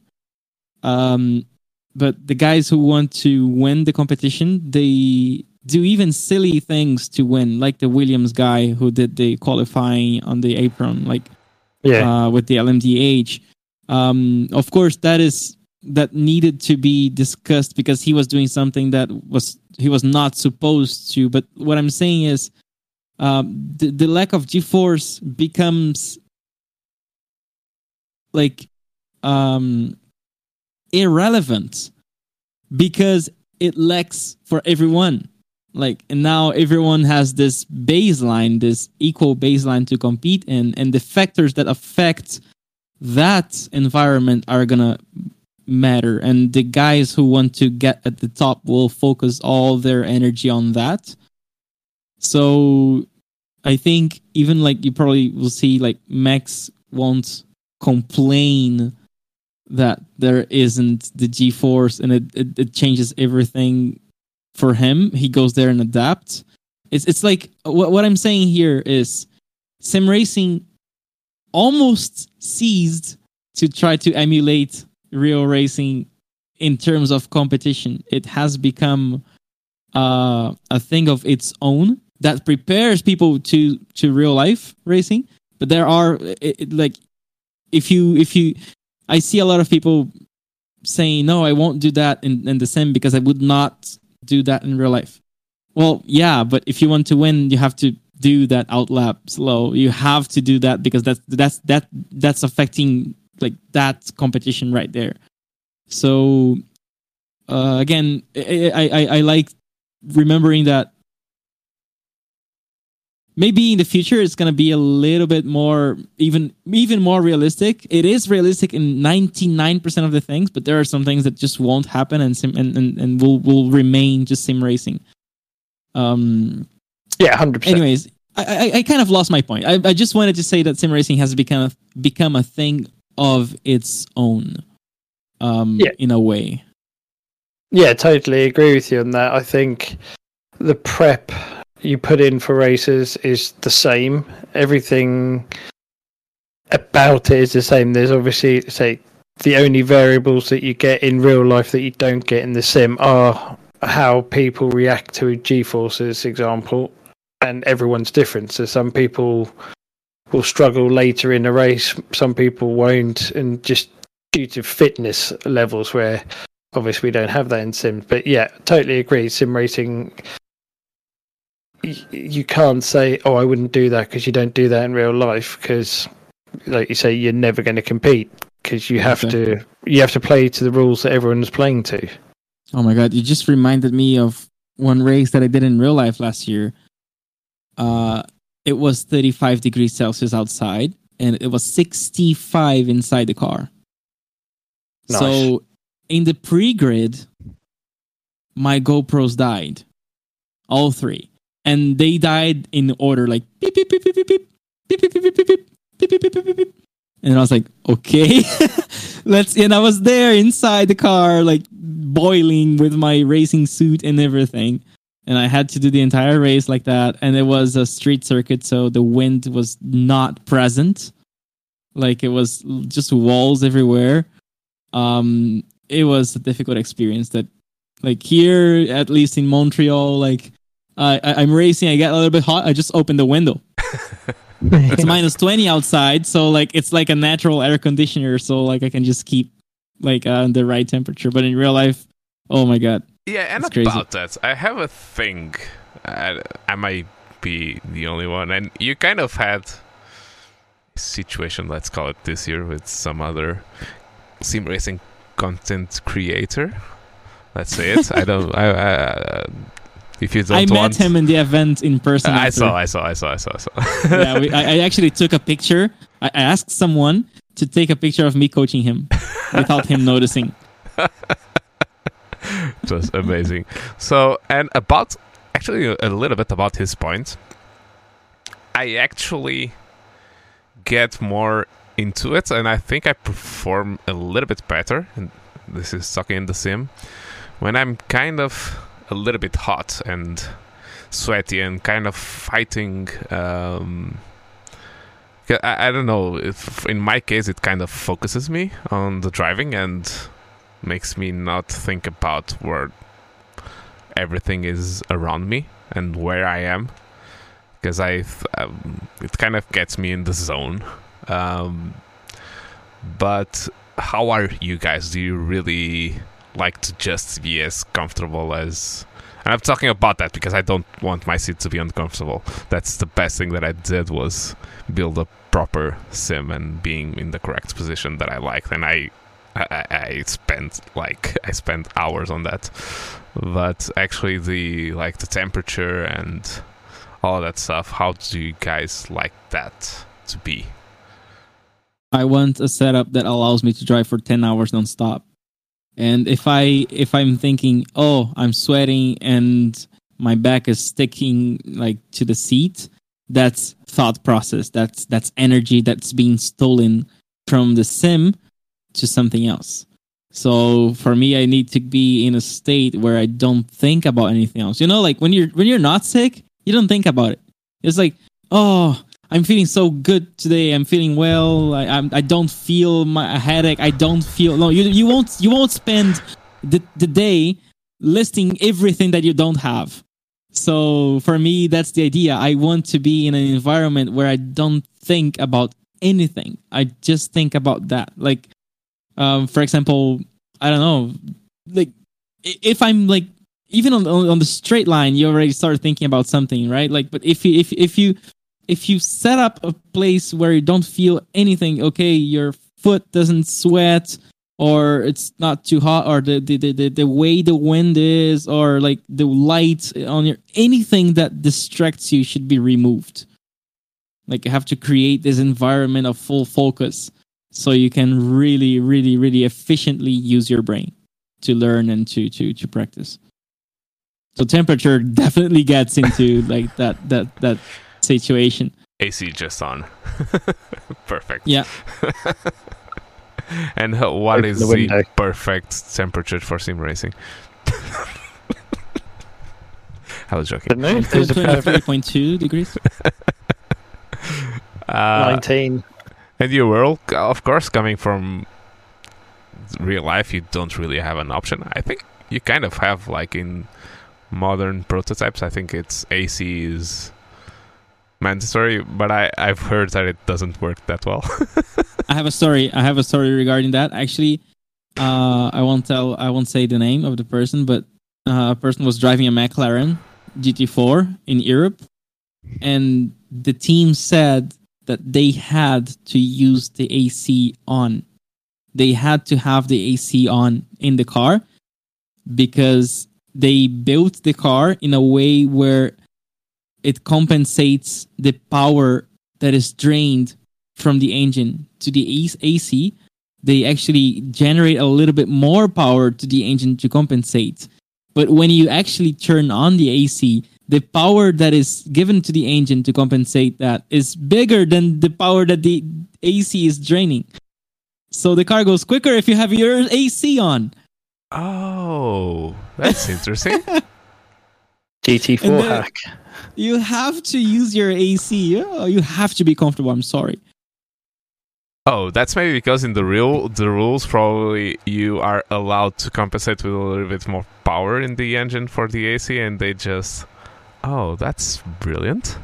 um, but the guys who want to win the competition, they do even silly things to win, like the Williams guy who did the qualifying on the apron, like yeah. uh, with the L M D H. Um, of course, that is that needed to be discussed because he was doing something that was he was not supposed to. But what I'm saying is, um, the, the lack of G-force becomes like um irrelevant because it lacks for everyone, like, and now everyone has this baseline, this equal baseline to compete in, and the factors that affect that environment are gonna matter, and the guys who want to get at the top will focus all their energy on that. So I think even like you probably will see like Max won't complain that there isn't the G-force, and it, it, it changes everything for him. He goes there and adapts. It's it's like what what I'm saying here is sim racing almost ceased to try to emulate real racing in terms of competition. It has become uh, a thing of its own that prepares people to to real life racing. But there are it, it, like. If you, if you, I see a lot of people saying, no, I won't do that in, in the sim because I would not do that in real life. Well, yeah, but if you want to win, you have to do that outlap slow. You have to do that because that's that's that that's affecting like that competition right there. So uh, again, I, I I like remembering that maybe in the future it's gonna be a little bit more even even more realistic. It is realistic in ninety-nine percent of the things, but there are some things that just won't happen and sim, and, and, and will will remain just sim racing. Um. Yeah, one hundred percent. Anyways, I, I I kind of lost my point. I I just wanted to say that sim racing has become become a thing of its own. Um, yeah. In a way. Yeah, totally agree with you on that. I think the prep you put in for races is the same. Everything about it is the same. There's obviously say the only variables that you get in real life that you don't get in the sim are how people react to G-forces, example. And everyone's different. So some people will struggle later in a race. Some people won't, and just due to fitness levels, where obviously we don't have that in sims. But yeah, totally agree. Sim racing, y- you can't say, "Oh, I wouldn't do that," because you don't do that in real life. Because, like you say, you're never going to compete because you have okay. to you have to play to the rules that everyone's playing to. Oh my god! You just reminded me of one race that I did in real life last year. Uh, it was thirty-five degrees Celsius outside, and it was sixty-five inside the car. Nice. So, in the pre-grid, my GoPros died. All three. And they died in order, like, beep, beep, beep, beep, beep, beep, beep, beep, beep, beep, beep, beep, beep, beep, beep, beep, beep. And I was like, okay. Let's. And I was there inside the car, like, boiling with my racing suit and everything. And I had to do the entire race like that. And it was a street circuit, so the wind was not present. Like, it was just walls everywhere. Um, it was a difficult experience that, like, here, at least in Montreal, like, I, I, I'm racing, I get a little bit hot, I just open the window. It's minus twenty outside, so, like, it's like a natural air conditioner, so, like, I can just keep, like, uh, the right temperature. But in real life, oh, my God. Yeah, and it's about crazy. That, I have a thing. I, I might be the only one. And you kind of had a situation, let's call it this year, with some other sim racing content creator. Let's say it. I don't. I, I, uh, if you don't, I want, met him in the event in person. I saw, I saw. I saw. I saw. I saw. Yeah, we, I, I actually took a picture. I asked someone to take a picture of me coaching him without him noticing. It was amazing. So, and about, actually a little bit about his point, I actually get more into it, and I think I perform a little bit better, and this is talking in the sim, when I'm kind of a little bit hot and sweaty and kind of fighting. Um, I, I don't know, if, in my case it kind of focuses me on the driving and makes me not think about where everything is around me and where I am, because I um, it kind of gets me in the zone. Um, but how are you guys? Do you really like to just be as comfortable as? And I'm talking about that because I don't want my seat to be uncomfortable. That's the best thing that I did, was build a proper sim and being in the correct position that I liked, and I. I, I spent like I spent hours on that, but actually the like the temperature and all that stuff. How do you guys like that to be? I want a setup that allows me to drive for ten hours nonstop. And if I if I'm thinking, oh, I'm sweating and my back is sticking like to the seat, that's thought process. That's that's energy that's being stolen from the sim to something else. So for me, I need to be in a state where I don't think about anything else. You know, like when you're when you're not sick, you don't think about it. It's like, oh, I'm feeling so good today. I'm feeling well. I I'm, I don't feel my headache. I don't feel no. You you won't you won't spend the the day listing everything that you don't have. So for me, that's the idea. I want to be in an environment where I don't think about anything. I just think about that, like. Um, for example, I don't know, like if I'm like even on on the straight line, you already start thinking about something, right? Like, but if if if you if you set up a place where you don't feel anything, okay, your foot doesn't sweat, or it's not too hot, or the the, the, the way the wind is, or like the light on your, anything that distracts you should be removed. Like, you have to create this environment of full focus so you can really, really, really efficiently use your brain to learn and to to to practice. So temperature definitely gets into like that that that situation. A C just on. Perfect. Yeah. And how, what is the, the perfect temperature for sim racing? I was joking. twenty-three point two degrees. Uh, nineteen. And you, Earl, of course, coming from real life, you don't really have an option. I think you kind of have, like in modern prototypes, I think it's A C is mandatory, but I, I've heard that it doesn't work that well. I have a story. I have a story regarding that. Actually, uh, I won't tell. I won't say the name of the person, but uh, a person was driving a McLaren G T four in Europe, and the team said that they had to use the A C on. They had to have the A C on in the car because they built the car in a way where it compensates the power that is drained from the engine to the A C. They actually generate a little bit more power to the engine to compensate. But when you actually turn on the A C, the power that is given to the engine to compensate that is bigger than the power that the A C is draining. So the car goes quicker if you have your A C on. Oh, that's interesting. G T four hack. You have to use your A C. Oh, you have to be comfortable. I'm sorry. Oh, that's maybe because in the real the rules, probably you are allowed to compensate with a little bit more power in the engine for the A C, and they just... Oh, that's brilliant.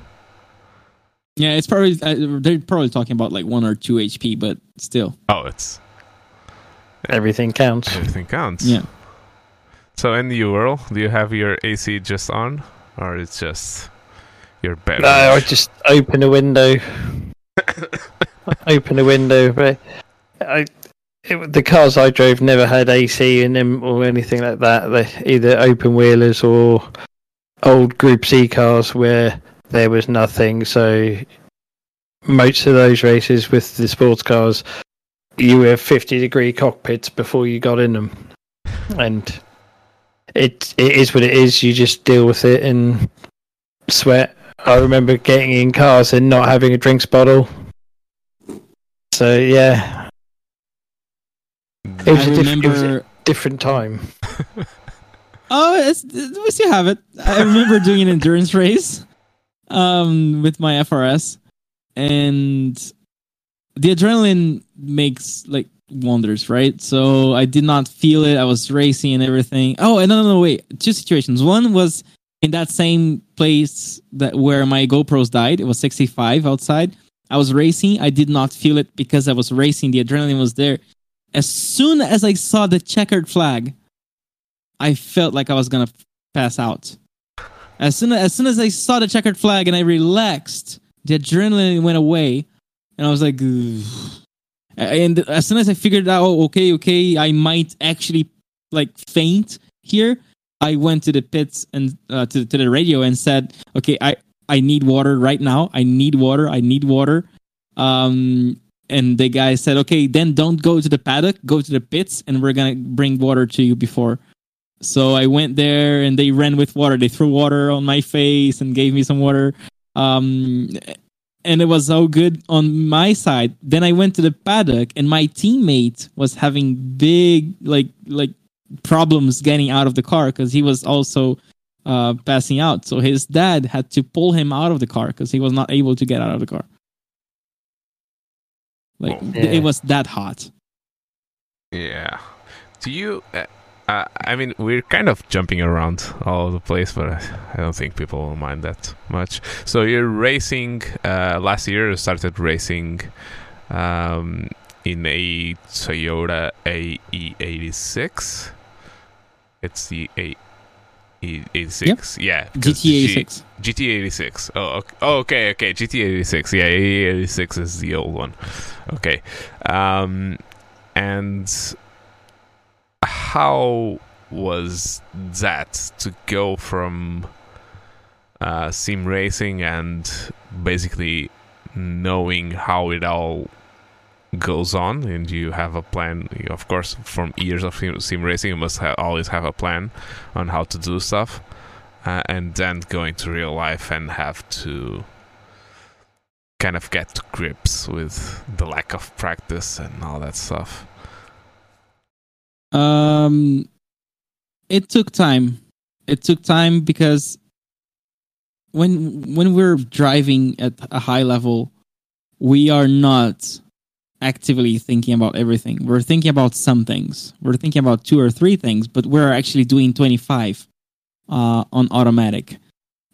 Yeah, it's probably uh, they're probably talking about like one or two H P, but still. Oh, it's everything counts. Everything counts. Yeah. So, in the Earl, do you have your A C just on, or it's just your bed? No, I just open a window. Open a window, but I it, the cars I drove never had A C in them or anything like that. They either open wheelers or old Group C cars where there was nothing, so most of those races with the sports cars, you were fifty degree cockpits before you got in them, and it it is what it is. You just deal with it and sweat. I remember getting in cars and not having a drinks bottle, so yeah, it was, I a, remember... diff- it was a different time. Oh, it's, we still have it. I remember doing an endurance race um, with my F R S, and the adrenaline makes like wonders, right? So I did not feel it. I was racing and everything. Oh, and no, no, no, wait. Two situations. One was in that same place that where my GoPros died. It was sixty-five outside. I was racing. I did not feel it because I was racing. The adrenaline was there. As soon as I saw the checkered flag, I felt like I was gonna pass out. As soon as, as soon as I saw the checkered flag and I relaxed, the adrenaline went away, and I was like, ugh. And as soon as I figured out, oh, okay, okay, I might actually like faint here, I went to the pits and uh, to to the radio and said, okay, I, I need water right now. I need water. I need water. Um, and the guy said, okay, then don't go to the paddock, go to the pits, and we're gonna bring water to you before. So I went there and they ran with water. They threw water on my face and gave me some water. Um, and it was all good on my side. Then I went to the paddock and my teammate was having big like like problems getting out of the car because he was also uh, passing out. So his dad had to pull him out of the car because he was not able to get out of the car. Like, yeah. It was that hot. Yeah. Do you... Uh- Uh, I mean, we're kind of jumping around all over the place, but I, I don't think people will mind that much. So you're racing, uh, last year you started racing um, in a Toyota A E eighty-six. It's the A E eighty-six? Yep. Yeah. G T eighty-six. G T eighty-six. Oh, okay. Oh, okay, okay. G T eighty-six. Yeah, A E eighty-six is the old one. Okay. Um, and how was that to go from uh, sim racing and basically knowing how it all goes on, and you have a plan? Of course, from years of sim racing, you must ha- always have a plan on how to do stuff, uh, and then going to real life and have to kind of get to grips with the lack of practice and all that stuff. Um, it took time. It took time because when when we're driving at a high level, we are not actively thinking about everything. We're thinking about some things. We're thinking about two or three things, but we're actually doing twenty-five uh, on automatic.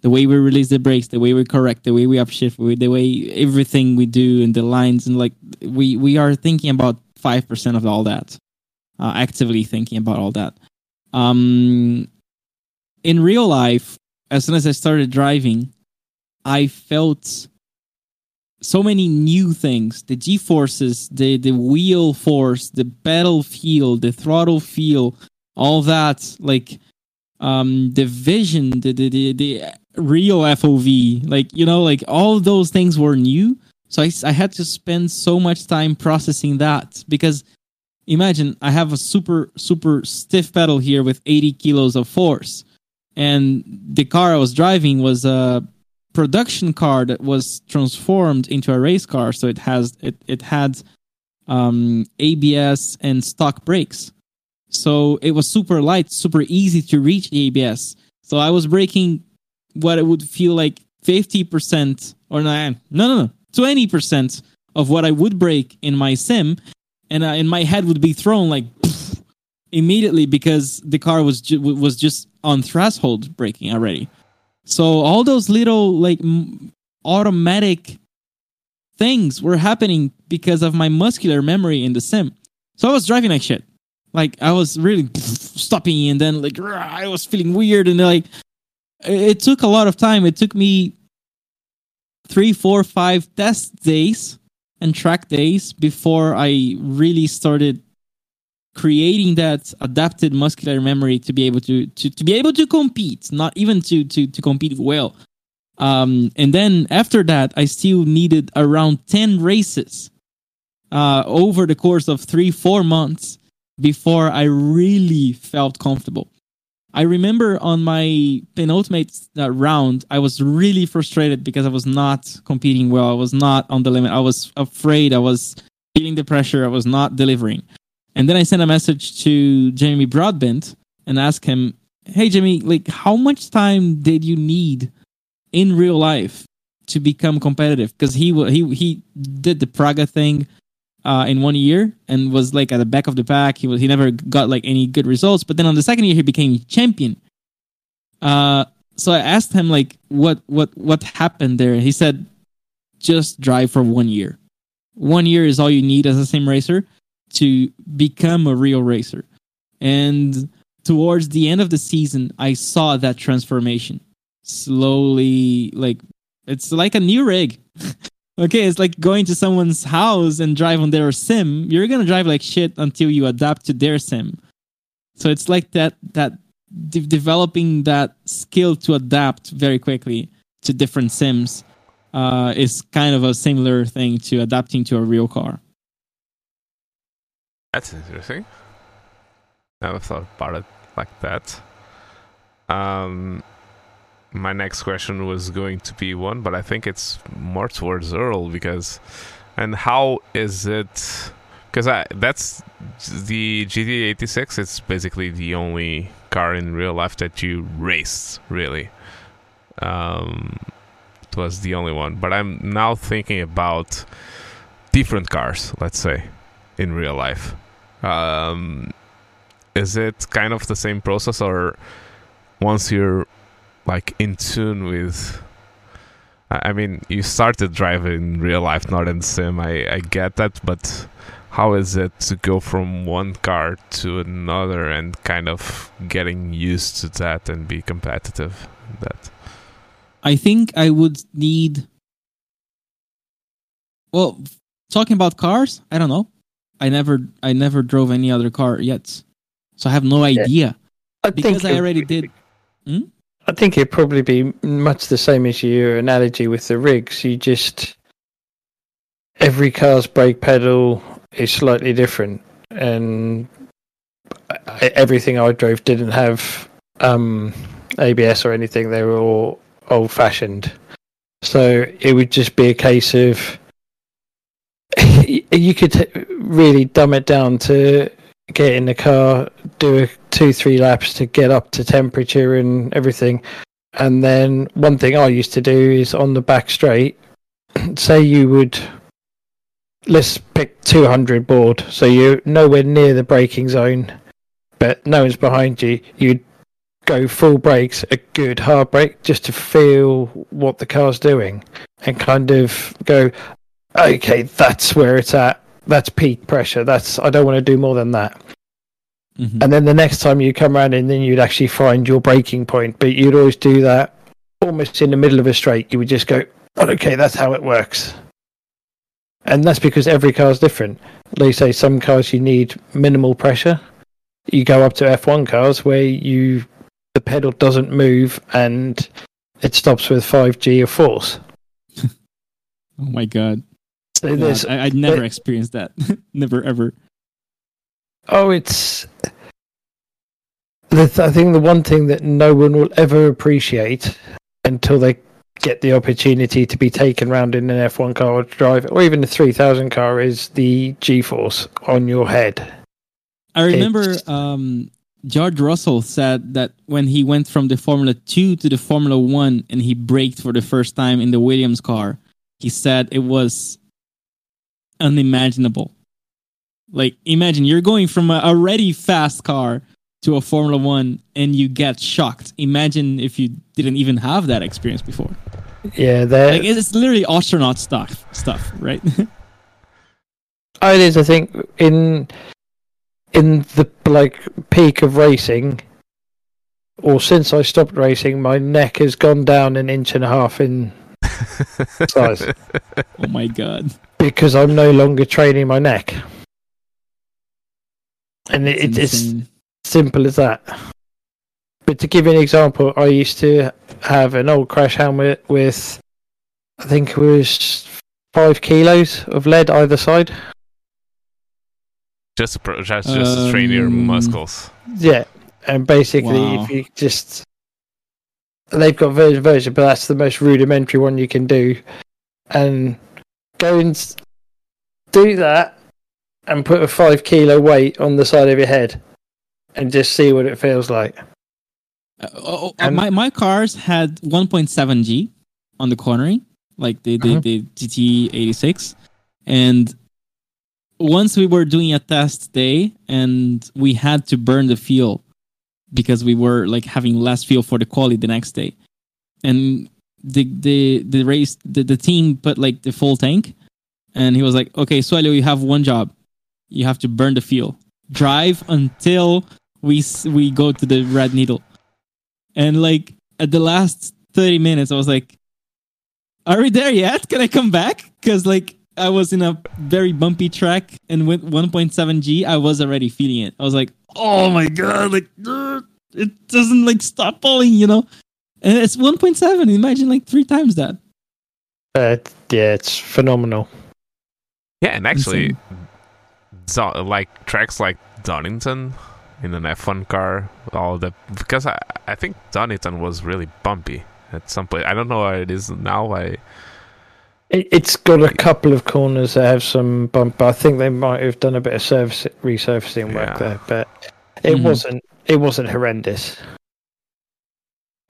The way we release the brakes, the way we correct, the way we upshift, the way everything we do, and the lines, and like we we are thinking about five percent of all that, uh, actively thinking about all that. Um, in real life, as soon as I started driving, I felt so many new things: the G-forces, the, the wheel force, the pedal feel, the throttle feel, all that, like um, the vision, the, the, the, the real F O V, like, you know, like all those things were new. So I, I had to spend so much time processing that, because imagine I have a super, super stiff pedal here with eighty kilos of force, and the car I was driving was a uh, production car that was transformed into a race car, so it has it it had um A B S and stock brakes, so it was super light, super easy to reach the A B S. So I was braking what it would feel like fifty percent or no no no twenty percent of what I would brake in my sim, and in my head would be thrown like pff, immediately, because the car was ju- was just on threshold braking already. So all those little like m- automatic things were happening because of my muscular memory in the sim. So I was driving like shit. Like I was really stopping, and then like I was feeling weird, and like it took a lot of time. It took me three, four, five test days and track days before I really started creating that adapted muscular memory to be able to, to, to be able to compete, not even to, to, to compete well. Um, and then after that, I still needed around ten races uh, over the course of three, four months before I really felt comfortable. I remember on my penultimate uh, round, I was really frustrated because I was not competing well. I was not on the limit. I was afraid. I was feeling the pressure. I was not delivering. And then I sent a message to Jamie Broadbent and asked him, "Hey, Jamie, like, how much time did you need in real life to become competitive?" Because he he he did the Praga thing uh, in one year and was like at the back of the pack. He was he never got like any good results. But then on the second year, he became champion. Uh, so I asked him like, "What what what happened there?" He said, "Just drive for one year. One year is all you need as a sim racer to become a real racer." And towards the end of the season, I saw that transformation slowly. Like, it's like a new rig. Okay, it's like going to someone's house and drive on their sim. You're gonna drive like shit until you adapt to their sim. So it's like that that de- developing that skill to adapt very quickly to different sims uh, is kind of a similar thing to adapting to a real car. That's interesting. Never thought about it like that. Um, my next question was going to be one, but I think it's more towards Earl, because, and how is it? Because I that's the G T eighty-six. It's basically the only car in real life that you raced, really. Um, it was the only one. But I'm now thinking about different cars, let's say, in real life. Um, is it kind of the same process, or once you're like in tune with, I mean, you started driving in real life, not in sim, I, I get that, but how is it to go from one car to another and kind of getting used to that and be competitive in that? I think I would need... Well, talking about cars, I don't know. I never I never drove any other car yet. So I have no idea. Yeah. I because think I already did... Hmm? I think it'd probably be much the same as your analogy with the rigs. You just... Every car's brake pedal is slightly different. And I, everything I drove didn't have um, A B S or anything. They were all old-fashioned. So it would just be a case of... You could really dumb it down to get in the car, do a two, three laps to get up to temperature and everything. And then one thing I used to do is on the back straight, say you would, let's pick two hundred board. So you're nowhere near the braking zone, but no one's behind you. You'd go full brakes, a good hard brake, just to feel what the car's doing and kind of go, okay, that's where it's at. That's peak pressure. That's I don't want to do more than that. Mm-hmm. And then the next time you come around, and then you'd actually find your breaking point. But you'd always do that almost in the middle of a straight. You would just go, oh, okay, that's how it works. And that's because every car's different. Like you say, some cars you need minimal pressure. You go up to F one cars where you the pedal doesn't move and it stops with five G of force. Oh my god. So God, I, I'd never it, experienced that. Never, ever. Oh, it's... The th- I think the one thing that no one will ever appreciate until they get the opportunity to be taken round in an F one car or drive, or even a three thousand car, is the G-force on your head. I remember um, George Russell said that when he went from the Formula two to the Formula one and he braked for the first time in the Williams car, he said it was... unimaginable. Like, imagine you're going from a already fast car to a Formula One and you get shocked. Imagine if you didn't even have that experience before. Yeah, that like, it's literally astronaut stuff stuff, right? Oh, it is. I think in in the like peak of racing, or since I stopped racing, my neck has gone down an inch and a half in size. Oh my god. Because I'm no longer training my neck. And it, it's simple as that. But to give you an example, I used to have an old crash helmet with, I think it was five kilos of lead either side. Just, to, just, um, just to train your muscles. Yeah. And basically, wow. If you just... They've got version version, but that's the most rudimentary one you can do. And... Go and do that and put a five kilo weight on the side of your head and just see what it feels like. Uh, oh, and my, my cars had one point seven G on the cornering, like the, the, uh-huh. the G T eighty-six. And once we were doing a test day and we had to burn the fuel because we were like having less fuel for the quali the next day. And The, the the race the, the team put like the full tank, and he was like, okay, Suellio, you have one job, you have to burn the fuel, drive until we we go to the red needle. And like at the last thirty minutes I was like, are we there yet? Can I come back? Because like I was in a very bumpy track, and with one point seven G I was already feeling it. I was like, oh my god, like it doesn't like stop pulling, you know. And it's one point seven. Imagine like three times that. Uh, yeah, it's phenomenal. Yeah, and actually, so, like tracks like Donington in an F one car, all the because I, I think Donington was really bumpy at some point. I don't know how it is now. I it, it's got a couple of corners that have some bump. But I think they might have done a bit of service resurfacing work yeah. there, but it mm-hmm. wasn't it wasn't horrendous.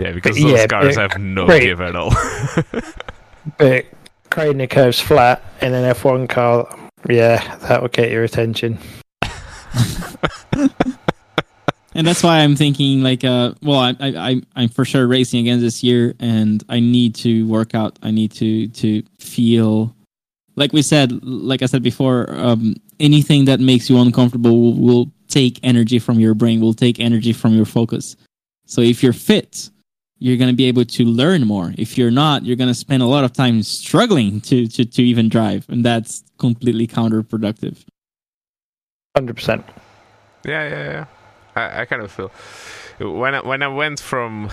Yeah, because but, those yeah, cars have no great. give at all. But creating the curves flat in an F one car, yeah, that would get your attention. And that's why I'm thinking, like, uh, well, I, I, I, I'm for sure racing again this year, and I need to work out. I need to, to feel like we said, like I said before, um, anything that makes you uncomfortable will, will take energy from your brain, will take energy from your focus. So if you're fit, you're going to be able to learn more. If you're not, you're going to spend a lot of time struggling to, to, to even drive. And that's completely counterproductive. one hundred percent. Yeah, yeah, yeah. I, I kind of feel... When I, when I went from...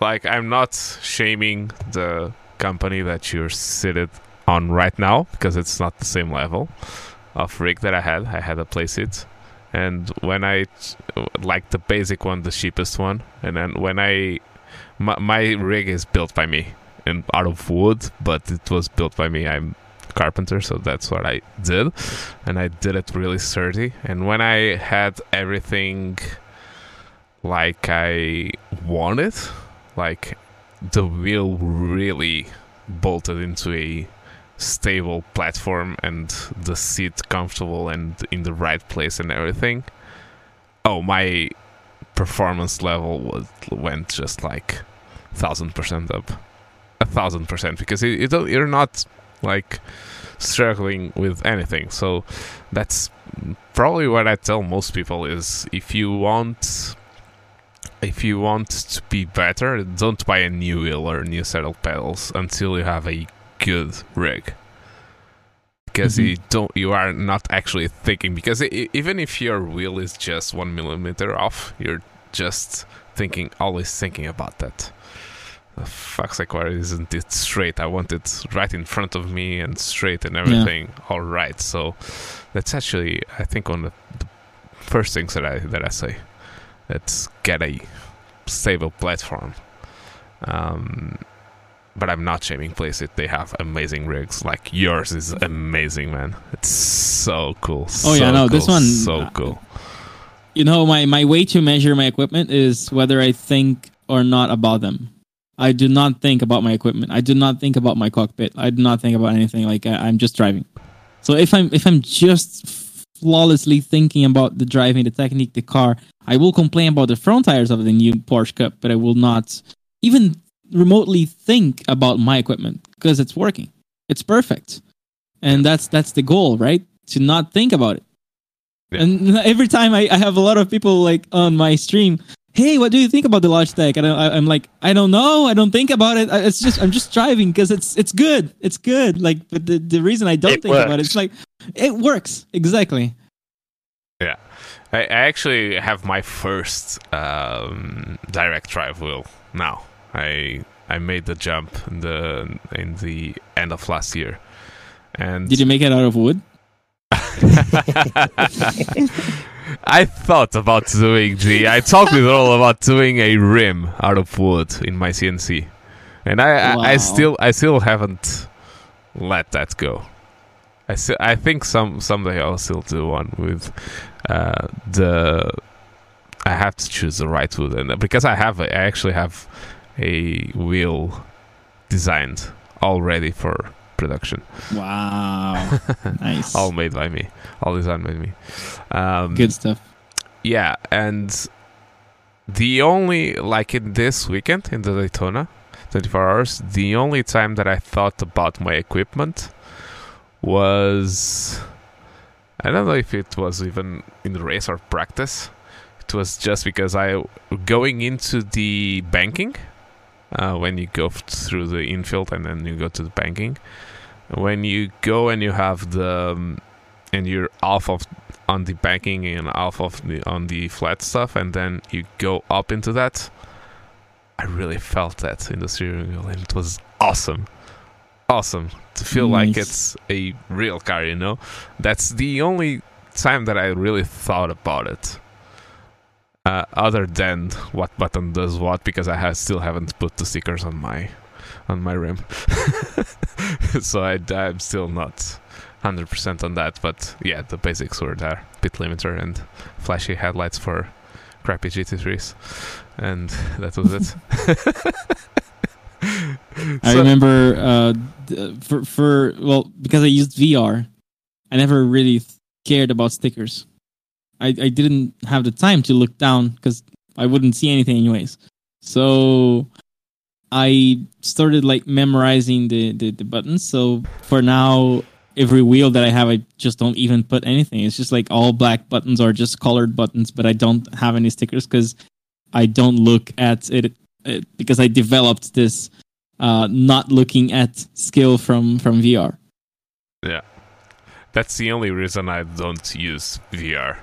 Like, I'm not shaming the company that you're seated on right now, because it's not the same level of rig that I had. I had a play seat. And when I... Like, the basic one, the cheapest one. And then when I... My, my rig is built by me and out of wood, but it was built by me. I'm a carpenter, so that's what I did, and I did it really sturdy. And when I had everything like I wanted, like the wheel really bolted into a stable platform and the seat comfortable and in the right place and everything, oh, my performance level was, went just like a thousand percent up. A thousand percent, because you, you don't, you're not like struggling with anything. So that's probably what I tell most people is, if you want if you want to be better, don't buy a new wheel or new set of pedals until you have a good rig, because mm-hmm. you don't, you are not actually thinking. Because it, even if your wheel is just one millimeter off, you're just thinking, always thinking about that. The fuck's like, why isn't it straight? I want it right in front of me and straight and everything. Yeah. All right, so that's actually, I think, one of the first things that I that I say. Let's get a stable platform. Um, But I'm not shaming Placeit. They have amazing rigs. Like, yours is amazing, man. It's so cool. So oh, yeah, no, cool. This one... So cool. You know, my, my way to measure my equipment is whether I think or not about them. I do not think about my equipment. I do not think about my cockpit. I do not think about anything. Like, I, I'm just driving. So if I'm, if I'm just flawlessly thinking about the driving, the technique, the car, I will complain about the front tires of the new Porsche Cup, but I will not... Even... remotely think about my equipment, because it's working, it's perfect, and that's that's the goal, right? To not think about it. Yeah. And every time I, I have a lot of people like on my stream, hey, what do you think about the Logitech? And I, I'm like, I don't know, I don't think about it. It's just I'm just driving because it's it's good, it's good. Like, but the, the reason I don't it think works. about it, it's like it works exactly. Yeah, I, I actually have my first um, direct drive wheel now. I I made the jump in the in the end of last year. And did you make it out of wood? I thought about doing the I talked with Earl about doing a rim out of wood in my C N C. And I, wow. I, I still I still haven't let that go. I still, I think some someday I'll still do one with uh, the I have to choose the right wood, and because I have I actually have a wheel designed already for production. Wow. Nice. All made by me. All designed by me. Um, Good stuff. Yeah, and the only, like in this weekend, in the Daytona, twenty-four hours, the only time that I thought about my equipment was, I don't know if it was even in the race or practice. It was just because I, going into the banking, Uh, when you go through the infield and then you go to the banking, when you go and you have the um, and you're off of on the banking and off of the on the flat stuff, and then you go up into that, I really felt that in the steering wheel, and it was awesome awesome to feel nice. Like it's a real car, you know. That's the only time that I really thought about it. Uh, other than what button does what, because I have, still haven't put the stickers on my on my rim. So I, I'm still not one hundred percent on that. But yeah, the basics were there. Pit limiter and flashy headlights for crappy G T threes. And that was it. I so, remember uh, for, for, well, because I used V R, I never really cared about stickers. I, I didn't have the time to look down because I wouldn't see anything anyways. So I started like memorizing the, the, the buttons. So for now, every wheel that I have, I just don't even put anything. It's just like all black buttons or just colored buttons, but I don't have any stickers because I don't look at it, it because I developed this uh, not looking at skill from, from V R. Yeah. That's the only reason I don't use V R.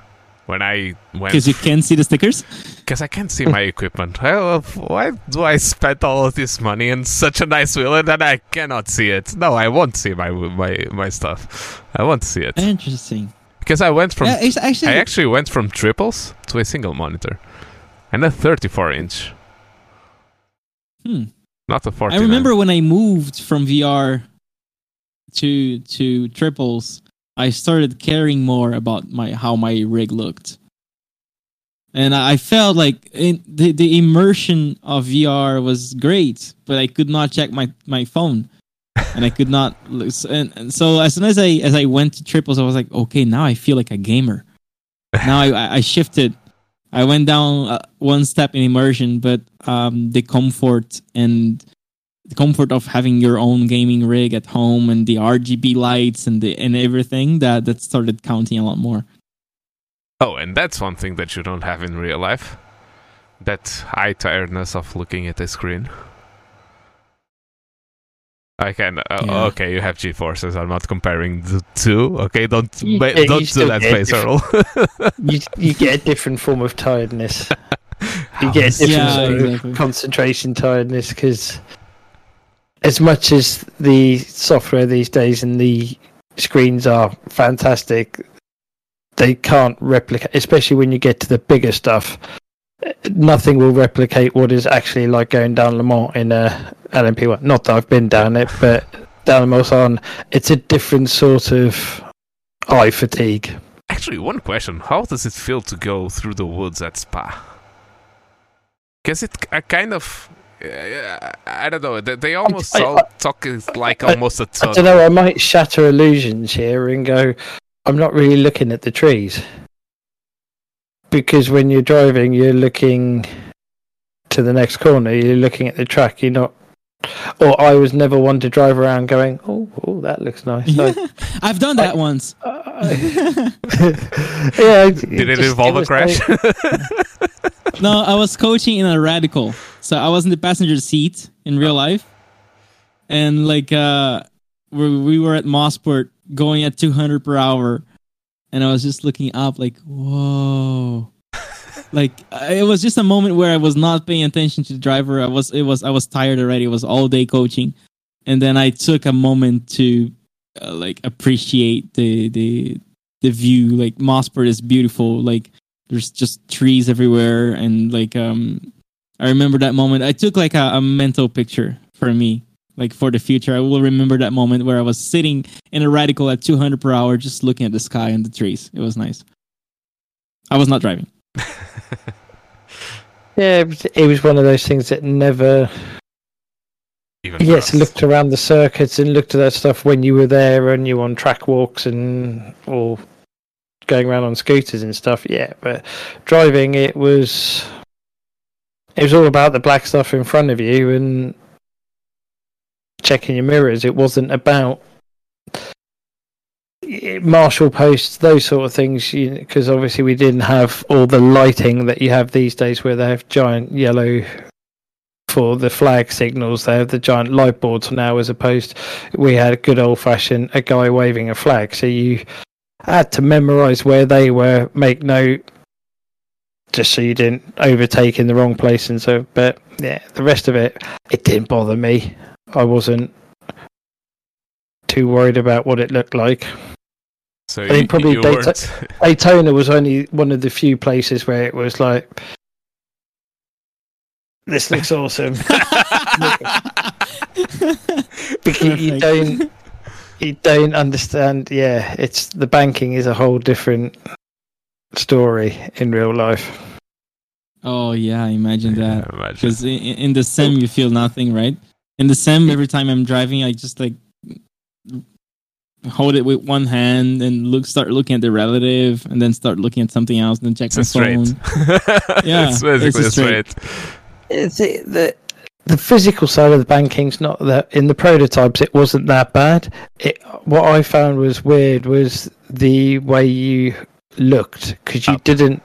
When I went... Because you can't see the stickers? Because I can't see my equipment. Well, why do I spend all of this money on such a nice wheel and then I cannot see it? No, I won't see my my, my stuff. I won't see it. Interesting. Because I went from... Yeah, it's actually... I actually went from triples to a single monitor. And a thirty-four inch. Hmm. Not a forty-nine. I remember when I moved from V R to to triples... I started caring more about my how my rig looked, and I felt like in, the the immersion of V R was great, but I could not check my, my phone, and I could not. And, and so as soon as I as I went to triples, I was like, okay, now I feel like a gamer. Now I, I shifted, I went down uh, one step in immersion, but um, the comfort and. The comfort of having your own gaming rig at home and the R G B lights and the and everything that, that started counting a lot more. Oh, and that's one thing that you don't have in real life. That eye tiredness of looking at a screen. I can... Uh, yeah. Okay, you have G-forces. I'm not comparing the two. Okay, don't you, ma- you don't do that face, Earl. you, you get a different form of tiredness. You get a different yeah, sort of exactly. concentration tiredness because... As much as the software these days and the screens are fantastic, they can't replicate, especially when you get to the bigger stuff. Nothing will replicate what is actually like going down Le Mans in a L M P one. Not that I've been down it, but down Le Mans, it's a different sort of eye fatigue. Actually, one question. How does it feel to go through the woods at Spa? Because it I kind of... I don't know. They almost I, all I, talk like I, almost a tunnel. I don't know. I might shatter illusions here and go, I'm not really looking at the trees. Because when you're driving, you're looking to the next corner. You're looking at the track. You're not... Or I was never one to drive around going, oh, oh that looks nice. Yeah, I, I've done that I, once. I, I, yeah, it, Did it just, involve it a crash? Like... No, I was coaching in a Radical. So I was in the passenger seat in real life. And like uh, we, we were at Mosport going at two hundred per hour. And I was just looking up like, whoa. Like it was just a moment where I was not paying attention to the driver. I was, it was, I was tired already. It was all day coaching, and then I took a moment to uh, like appreciate the the the view. Like Mosport is beautiful. Like there's just trees everywhere, and like um, I remember that moment. I took like a, a mental picture for me, like for the future. I will remember that moment where I was sitting in a Radical at two hundred per hour, just looking at the sky and the trees. It was nice. I was not driving. Yeah, it was one of those things that never even yes crossed. Looked around the circuits and looked at that stuff when you were there and you were on track walks and or going around on scooters and stuff. Yeah, but driving, it was it was all about the black stuff in front of you and checking your mirrors. It wasn't about marshal posts, those sort of things, because you know, obviously we didn't have all the lighting that you have these days, where they have giant yellow for the flag signals. They have the giant light boards now, as opposed we had a good old fashioned a guy waving a flag, so you had to memorize where they were, make note, just so you didn't overtake in the wrong place and so. But yeah, the rest of it, it didn't bother me. I wasn't too worried about what it looked like. So I think probably Daytona, Daytona was only one of the few places where it was like, this looks awesome. Because you don't, you don't understand. Yeah, it's the banking is a whole different story in real life. Oh yeah, imagine that. Because yeah, in, in the sim you feel nothing, right? In the sim, every time I'm driving, I just like hold it with one hand and look. Start looking at the relative, and then start looking at something else, and then check it's my straight. phone. Yeah, it's basically it's straight. It's the the physical side of the banking's not that in the prototypes it wasn't that bad. It, what I found was weird was the way you looked, because you Up. didn't.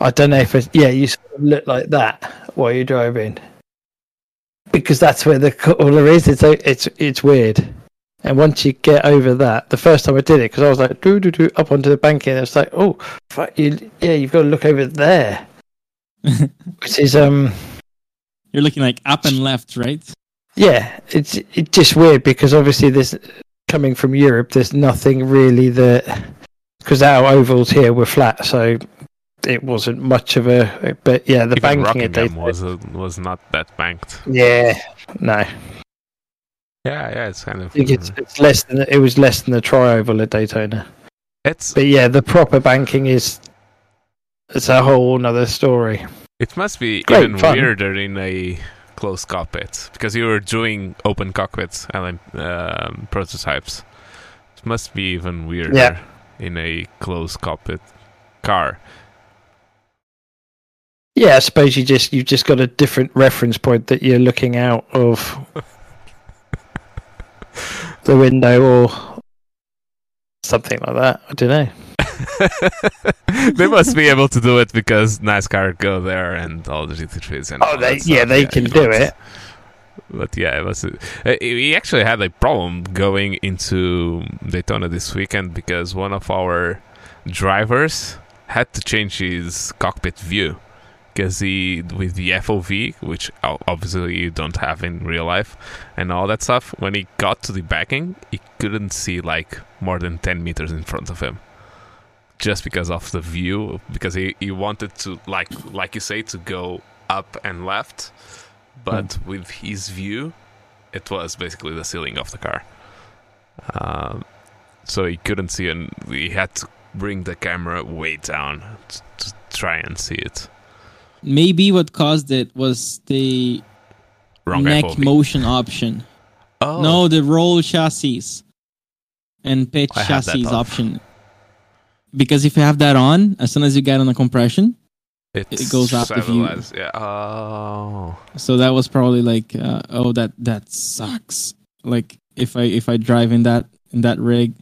I don't know if it's, yeah, you sort of look like that while you're driving, because that's where the color is. It's it's it's weird. And once you get over that, the first time I did it, because I was like, do do do up onto the banking, and I was like, oh, fuck you, yeah, you've got to look over there, which is um, you're looking like up and left, right? Yeah, it's it's just weird because obviously this coming from Europe, there's nothing really that, because our ovals here were flat, so it wasn't much of a. But yeah, the Even banking it was a, was not that banked. Yeah, no. Yeah, yeah, it's kind of. I think it's, it's less than it was less than the tri-oval at Daytona. It's, but yeah, the proper banking is it's a whole another story. It must be Great, even fun. weirder in a closed cockpit because you were doing open cockpits and um, prototypes. It must be even weirder yeah. in a closed cockpit car. Yeah, I suppose you just you've just got a different reference point that you're looking out of. The window or something like that. I don't know. They must be able to do it because NASCAR go there and all the G T threes and oh, they, yeah, they yeah, can do it. But yeah, it was. Uh, we actually had a problem going into Daytona this weekend because one of our drivers had to change his cockpit view because he with the F O V, which obviously you don't have in real life, and all that stuff, when he got to the backing, he couldn't see like more than ten meters in front of him, just because of the view, because he, he wanted to, like like you say, to go up and left, but mm. with his view, it was basically the ceiling of the car. Um, so he couldn't see, and he had to bring the camera way down to, to try and see it. Maybe what caused it was the Wrong neck F O V. Motion option. Oh. No, the roll chassis and pitch I chassis option. Because if you have that on, as soon as you get on the compression, it's it goes up the view. Yeah. Oh. So that was probably like, uh, oh, that that sucks. Like if I if I drive in that in that rig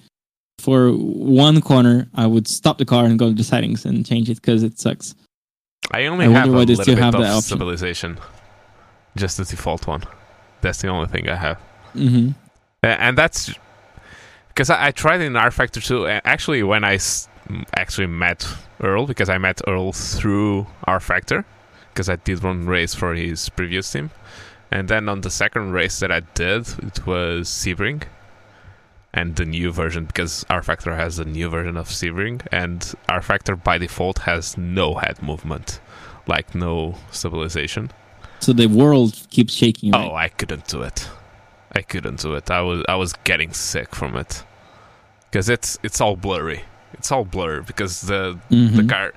for one corner, I would stop the car and go to the settings and change it because it sucks. I only I have a little bit have of stabilization, just the default one. That's the only thing I have. Mm-hmm. And that's because I tried in R Factor two. Actually, when I actually met Earl, because I met Earl through R Factor, because I did one race for his previous team. And then on the second race that I did, it was Sebring. And the new version, because R-Factor has a new version of Sebring, and R-Factor by default has no head movement, like no stabilization. So the world keeps shaking, right? Oh, I couldn't do it. I couldn't do it. I was I was getting sick from it. Because it's it's all blurry. It's all blurry, because the mm-hmm. the car,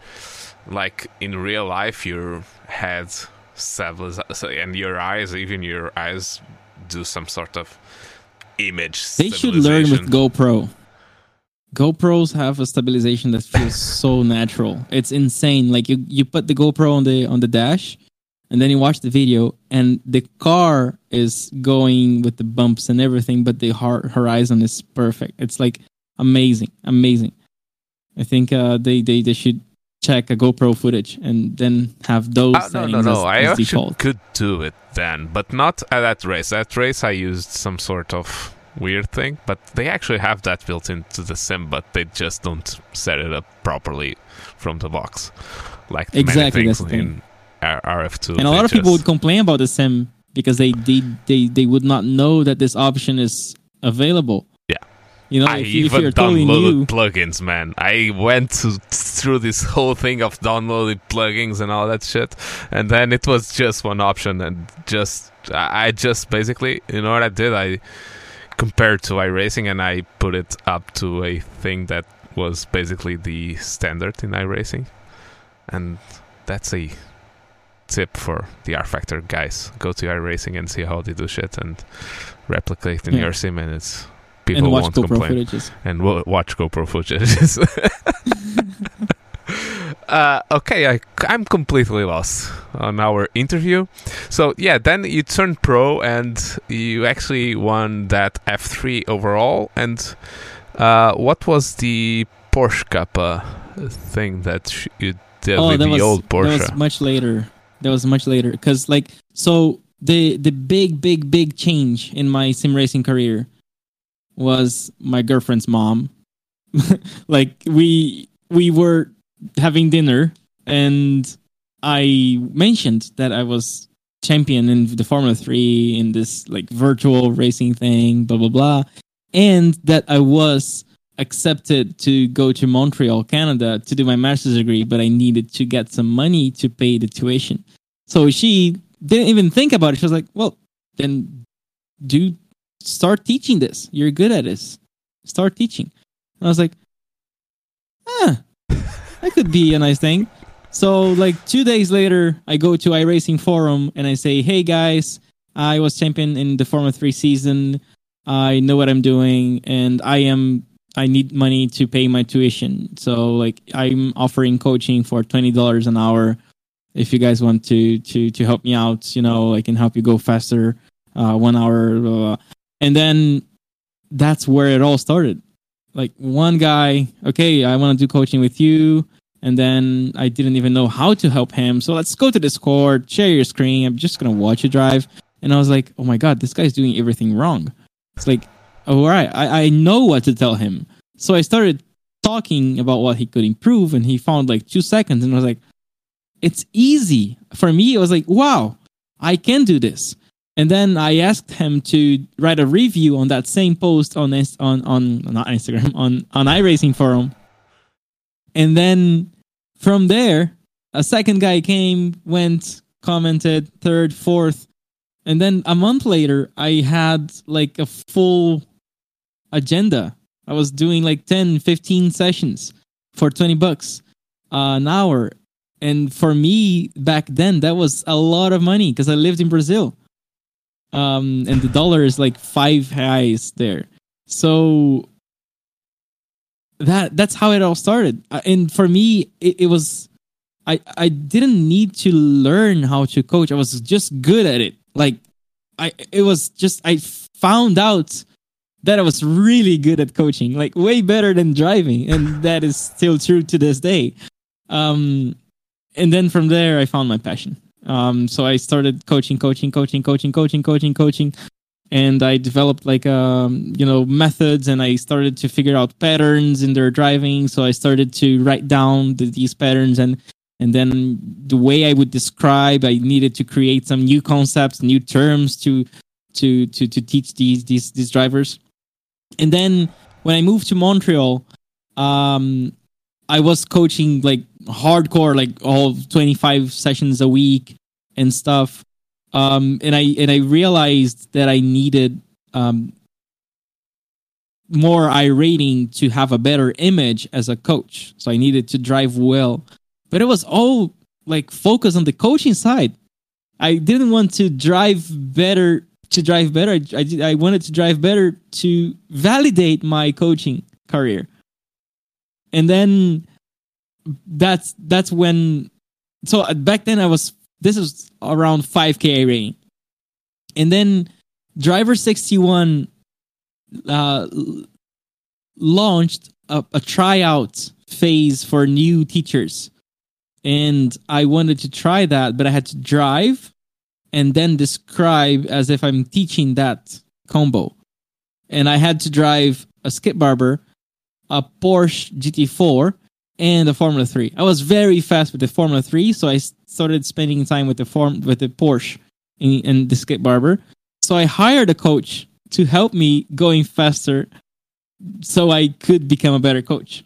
like in real life, your head stabilizes, and your eyes, even your eyes do some sort of image. They should learn with GoPro. GoPros have a stabilization that feels so natural. It's insane. Like you, you put the GoPro on the on the dash, and then you watch the video, and the car is going with the bumps and everything, but the horizon is perfect. It's like amazing, amazing. I think uh, they they they should check a GoPro footage and then have those uh, no, no, no. As, I as actually could do it then, but not at that race. At that race I used some sort of weird thing, but they actually have that built into the sim, but they just don't set it up properly from the box. Like exactly, many things in R F two. And a lot of just... people would complain about the sim because they, they, they, they would not know that this option is available. You know, I if, even if totally downloaded new... plugins, man. I went to, through this whole thing of downloaded plugins and all that shit, and then it was just one option, and just I just basically, you know what I did? I compared to iRacing, and I put it up to a thing that was basically the standard in iRacing, and that's a tip for the R-Factor guys. Go to iRacing and see how they do shit, and replicate in yeah. your sim, and it's... People and watch won't GoPro complain. Footages. And we'll watch GoPro footages. Uh, okay, I, I'm completely lost on our interview. So yeah, then you turned pro and you actually won that F three overall. And uh, what was the Porsche Cup uh, thing that sh- you did oh, with the was, old Porsche? That was much later. That was much later because like so the the big big big change in my sim racing career was my girlfriend's mom. Like we we were having dinner and I mentioned that I was champion in the Formula three in this like virtual racing thing, blah blah blah, and that I was accepted to go to Montreal, Canada to do my master's degree, but I needed to get some money to pay the tuition. So she didn't even think about it. She was like, well, then do start teaching this. You're good at this. Start teaching. And I was like, ah, that could be a nice thing. So like two days later, I go to iRacing forum and I say, hey guys, I was champion in the Formula three season. I know what I'm doing and I am I need money to pay my tuition. So like I'm offering coaching for twenty dollars an hour. If you guys want to, to, to help me out, you know, I can help you go faster, uh, one hour. Blah, blah. And then that's where it all started. Like one guy, okay, I want to do coaching with you. And then I didn't even know how to help him. So let's go to Discord, share your screen. I'm just going to watch you drive. And I was like, oh my God, this guy's doing everything wrong. It's like, all right, I, I know what to tell him. So I started talking about what he could improve, and he found like two seconds, and I was like, it's easy. For me, it was like, wow, I can do this. And then I asked him to write a review on that same post on, on, on not Instagram, on, on iRacing forum. And then from there, a second guy came, went, commented, third, fourth. And then a month later, I had like a full agenda. I was doing like ten, fifteen sessions for twenty bucks uh, an hour. And for me back then, that was a lot of money because I lived in Brazil. Um, and the dollar is like five reais there. So that that's how it all started. And for me, it, it was, I, I didn't need to learn how to coach. I was just good at it. Like I, it was just, I found out that I was really good at coaching, like way better than driving. And that is still true to this day. Um, and then from there, I found my passion. Um, so I started coaching, coaching, coaching, coaching, coaching, coaching, coaching. And I developed like, um, you know, methods, and I started to figure out patterns in their driving. So I started to write down the, these patterns and, And then the way I would describe, I needed to create some new concepts, new terms to to to, to teach these, these these drivers. And then when I moved to Montreal, um, I was coaching like hardcore, like all twenty-five sessions a week and stuff. Um, and I and I realized that I needed um, more iRating to have a better image as a coach. So I needed to drive well. But it was all like focused on the coaching side. I didn't want to drive better to drive better. I, I, I wanted to drive better to validate my coaching career. And then that's that's when. So back then I was. This was around five K rating. And then Driver sixty-one uh, launched a, a tryout phase for new teachers. And I wanted to try that, but I had to drive and then describe as if I'm teaching that combo. And I had to drive a Skip Barber, a Porsche G T four, and a Formula three. I was very fast with the Formula three, so I started spending time with the form with the Porsche and, and the Skip Barber. So I hired a coach to help me going faster so I could become a better coach.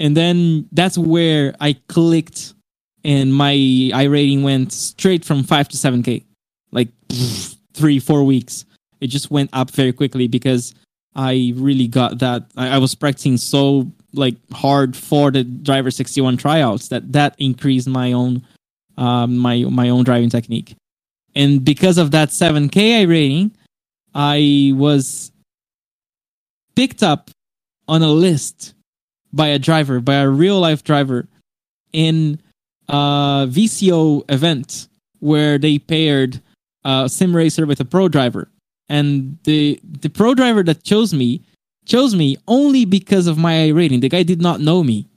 And then that's where I clicked. And my iRating went straight from five to seven K, like pff, three, four weeks. It just went up very quickly because I really got that. I, I was practicing so like hard for the Driver sixty-one tryouts that that increased my own, um, my my own driving technique. And because of that seven K iRating, I was picked up on a list by a driver, by a real life driver. in a V C O event where they paired a sim racer with a pro driver. And the the pro driver that chose me, chose me only because of my iRating. The guy did not know me.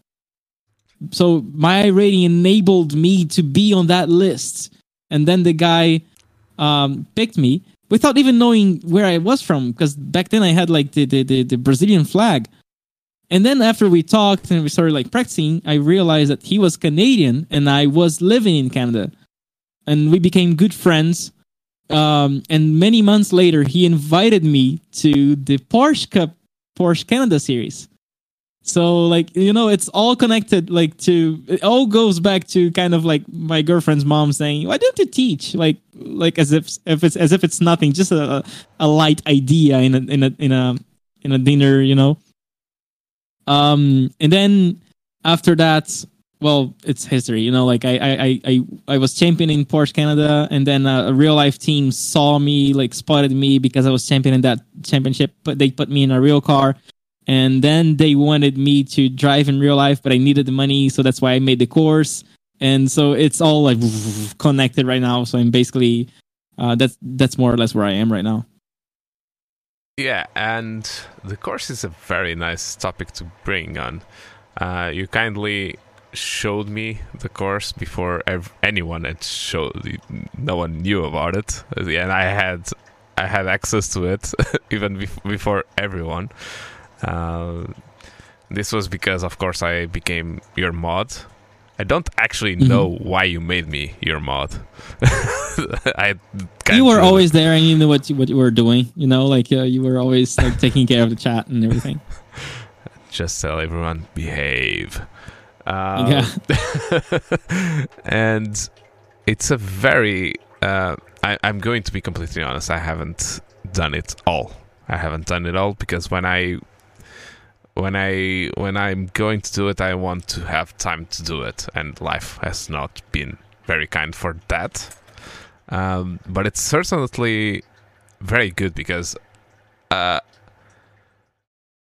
So my iRating enabled me to be on that list. And then the guy um, picked me without even knowing where I was from. Because back then I had like the, the, the, the Brazilian flag. And then after we talked and we started like practicing, I realized that he was Canadian and I was living in Canada. And we became good friends. Um, and many months later, he invited me to the Porsche Cup, Porsche Canada series. So, like, you know, it's all connected, like, to, it all goes back to kind of like my girlfriend's mom saying, why don't you teach? Like, like as if, if it's, as if it's nothing, just a, a light idea in a, in a, in a, in a dinner, you know? Um, and then after that, well, it's history, you know, like I, I, I, I was champion in Porsche Canada, and then a, a real life team saw me, like spotted me because I was champion in that championship, but they put me in a real car. And then they wanted me to drive in real life, but I needed the money, so that's why I made the course. And so it's all like connected right now. So I'm basically uh, that's that's more or less where I am right now. Yeah, and the course is a very nice topic to bring on. Uh, you kindly showed me the course before ev- anyone had showed. No one knew about it, and I had I had access to it even bef- before everyone. Uh, this was because, of course, I became your mod. I don't actually know mm-hmm. why you made me your mod. I you were always it. there, and you knew what you, what you were doing. You know, like uh, you were always like taking care of the chat and everything. Just tell everyone behave. Um, yeah. And it's a very. Uh, I, I'm going to be completely honest. I haven't done it all. I haven't done it all because when I, when I, when I'm going to do it, I want to have time to do it, and life has not been very kind for that. Um, but it's certainly very good because uh,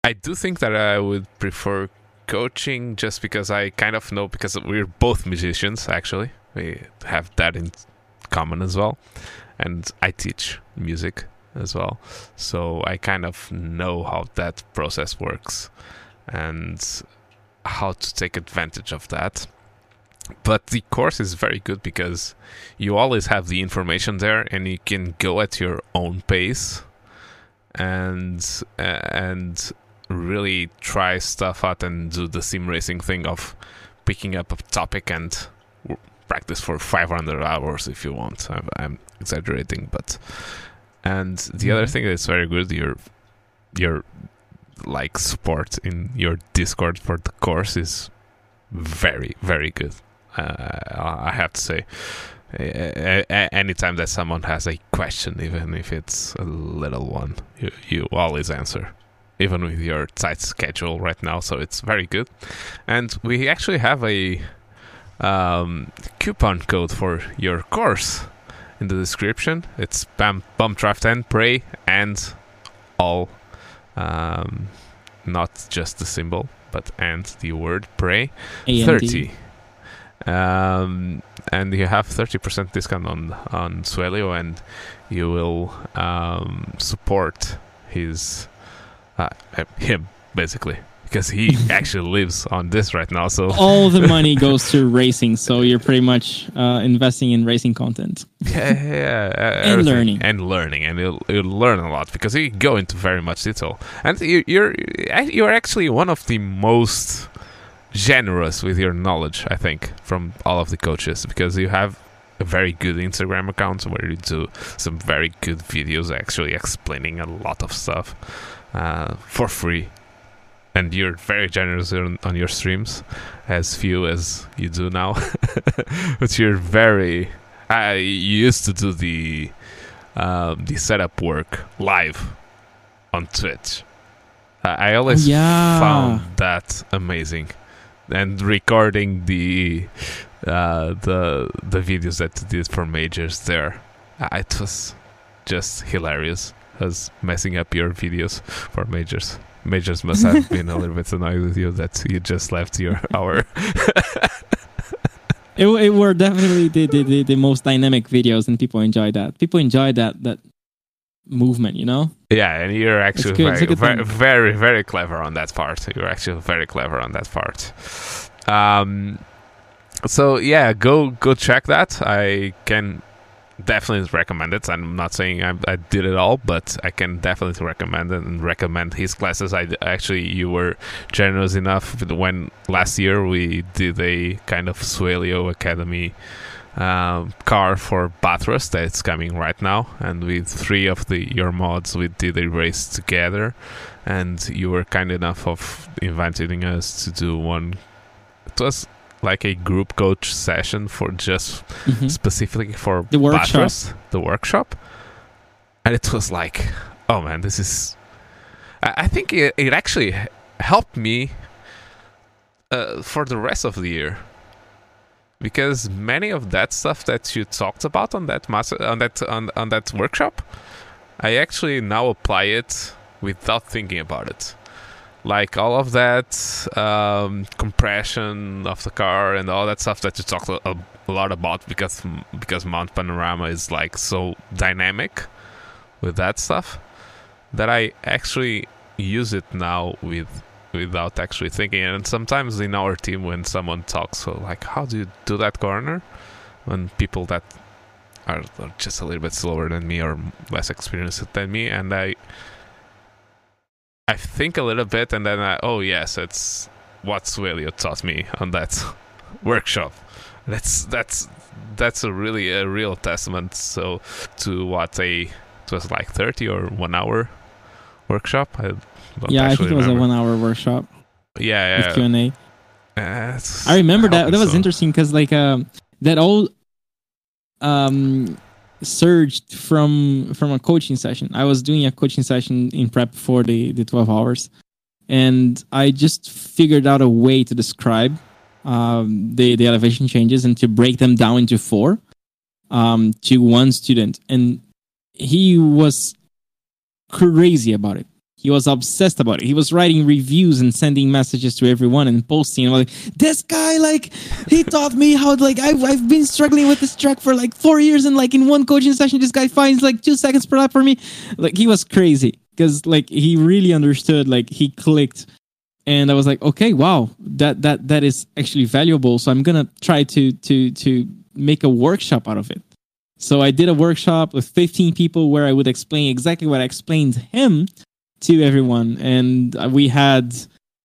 I do think that I would prefer coaching just because I kind of know, because we're both musicians actually. We have that in common as well, and I teach music as well, so I kind of know how that process works and how to take advantage of that. But the course is very good because you always have the information there, and you can go at your own pace and and really try stuff out and do the sim racing thing of picking up a topic and practice for five hundred hours if you want. I'm, I'm exaggerating, but. And the other thing that's very good, your your like support in your Discord for the course is very, very good. Uh, I have to say, anytime that someone has a question, even if it's a little one, you, you always answer, even with your tight schedule right now. So it's very good. And we actually have a um, coupon code for your course in the description. It's bam bump draft ten, pray, and all, um, not just the symbol, but and the word pray thirty, um, and you have thirty percent discount on on Suellio, and you will um, support his uh, him basically. Because he actually lives on this right now, so all the money goes to racing. So you're pretty much uh, investing in racing content. Yeah, yeah, yeah. and Everything. learning, and learning, and you'll, you'll learn a lot because you go into very much detail. And you, you're you're actually one of the most generous with your knowledge, I think, from all of the coaches, because you have a very good Instagram account where you do some very good videos, actually explaining a lot of stuff uh, for free. And you're very generous on, on your streams, as few as you do now. But you're very... Uh, you used to do the um, the setup work live on Twitch. Uh, I always yeah. found that amazing. And recording the uh, the the videos that you did for majors there. Uh, it was just hilarious. I was messing up your videos for majors. Majors must have been a little bit annoyed with you that you just left your hour. It, it were definitely the, the, the, the most dynamic videos, and people enjoy that. People enjoy that that movement, you know? Yeah, and you're actually very, very, very, very clever on that part. You're actually very clever on that part. Um, so yeah, go go check that. I can definitely recommend it. I'm not saying I, I did it all, but I can definitely recommend it and recommend his classes. I actually, you were generous enough when last year we did a kind of Suellio Academy um, car for Bathurst that's coming right now, and with three of the your mods we did a race together, and you were kind enough of inviting us to do one. It was like a group coach session for just mm-hmm. specifically for the workshop. Bathurst, the workshop, and it was like, oh man, this is. I, I think it, it actually helped me uh, for the rest of the year, because many of that stuff that you talked about on that master, on that on, on that workshop, I actually now apply it without thinking about it. Like all of that um, compression of the car and all that stuff that you talked a, a lot about, because because Mount Panorama is like so dynamic with that stuff that I actually use it now with without actually thinking. And sometimes in our team when someone talks, so like, how do you do that corner? When people that are, are just a little bit slower than me or less experienced than me, and I. I think a little bit, and then I, oh yes, it's what Suellio taught me on that workshop. That's that's that's a really a real testament. So to what a it was like thirty or one hour workshop. I don't yeah, I think it was remember. a one hour workshop. Yeah, yeah. With Q and A. Uh, I remember that. That was so. interesting because like um, that all um surged from from a coaching session. I was doing a coaching session in prep for the, the twelve hours, and I just figured out a way to describe um, the, the elevation changes and to break them down into four um, to one student. And he was crazy about it. He was obsessed about it. He was writing reviews and sending messages to everyone and posting. And I was like, this guy, like, he taught me how, like, I've, I've been struggling with this track for, like, four years. And, like, in one coaching session, this guy finds, like, two seconds per lap for me. Like, he was crazy because, like, he really understood, like, he clicked. And I was like, okay, wow, that that that is actually valuable. So I'm going to try to to to make a workshop out of it. So I did a workshop with fifteen people where I would explain exactly what I explained to him to everyone, and we had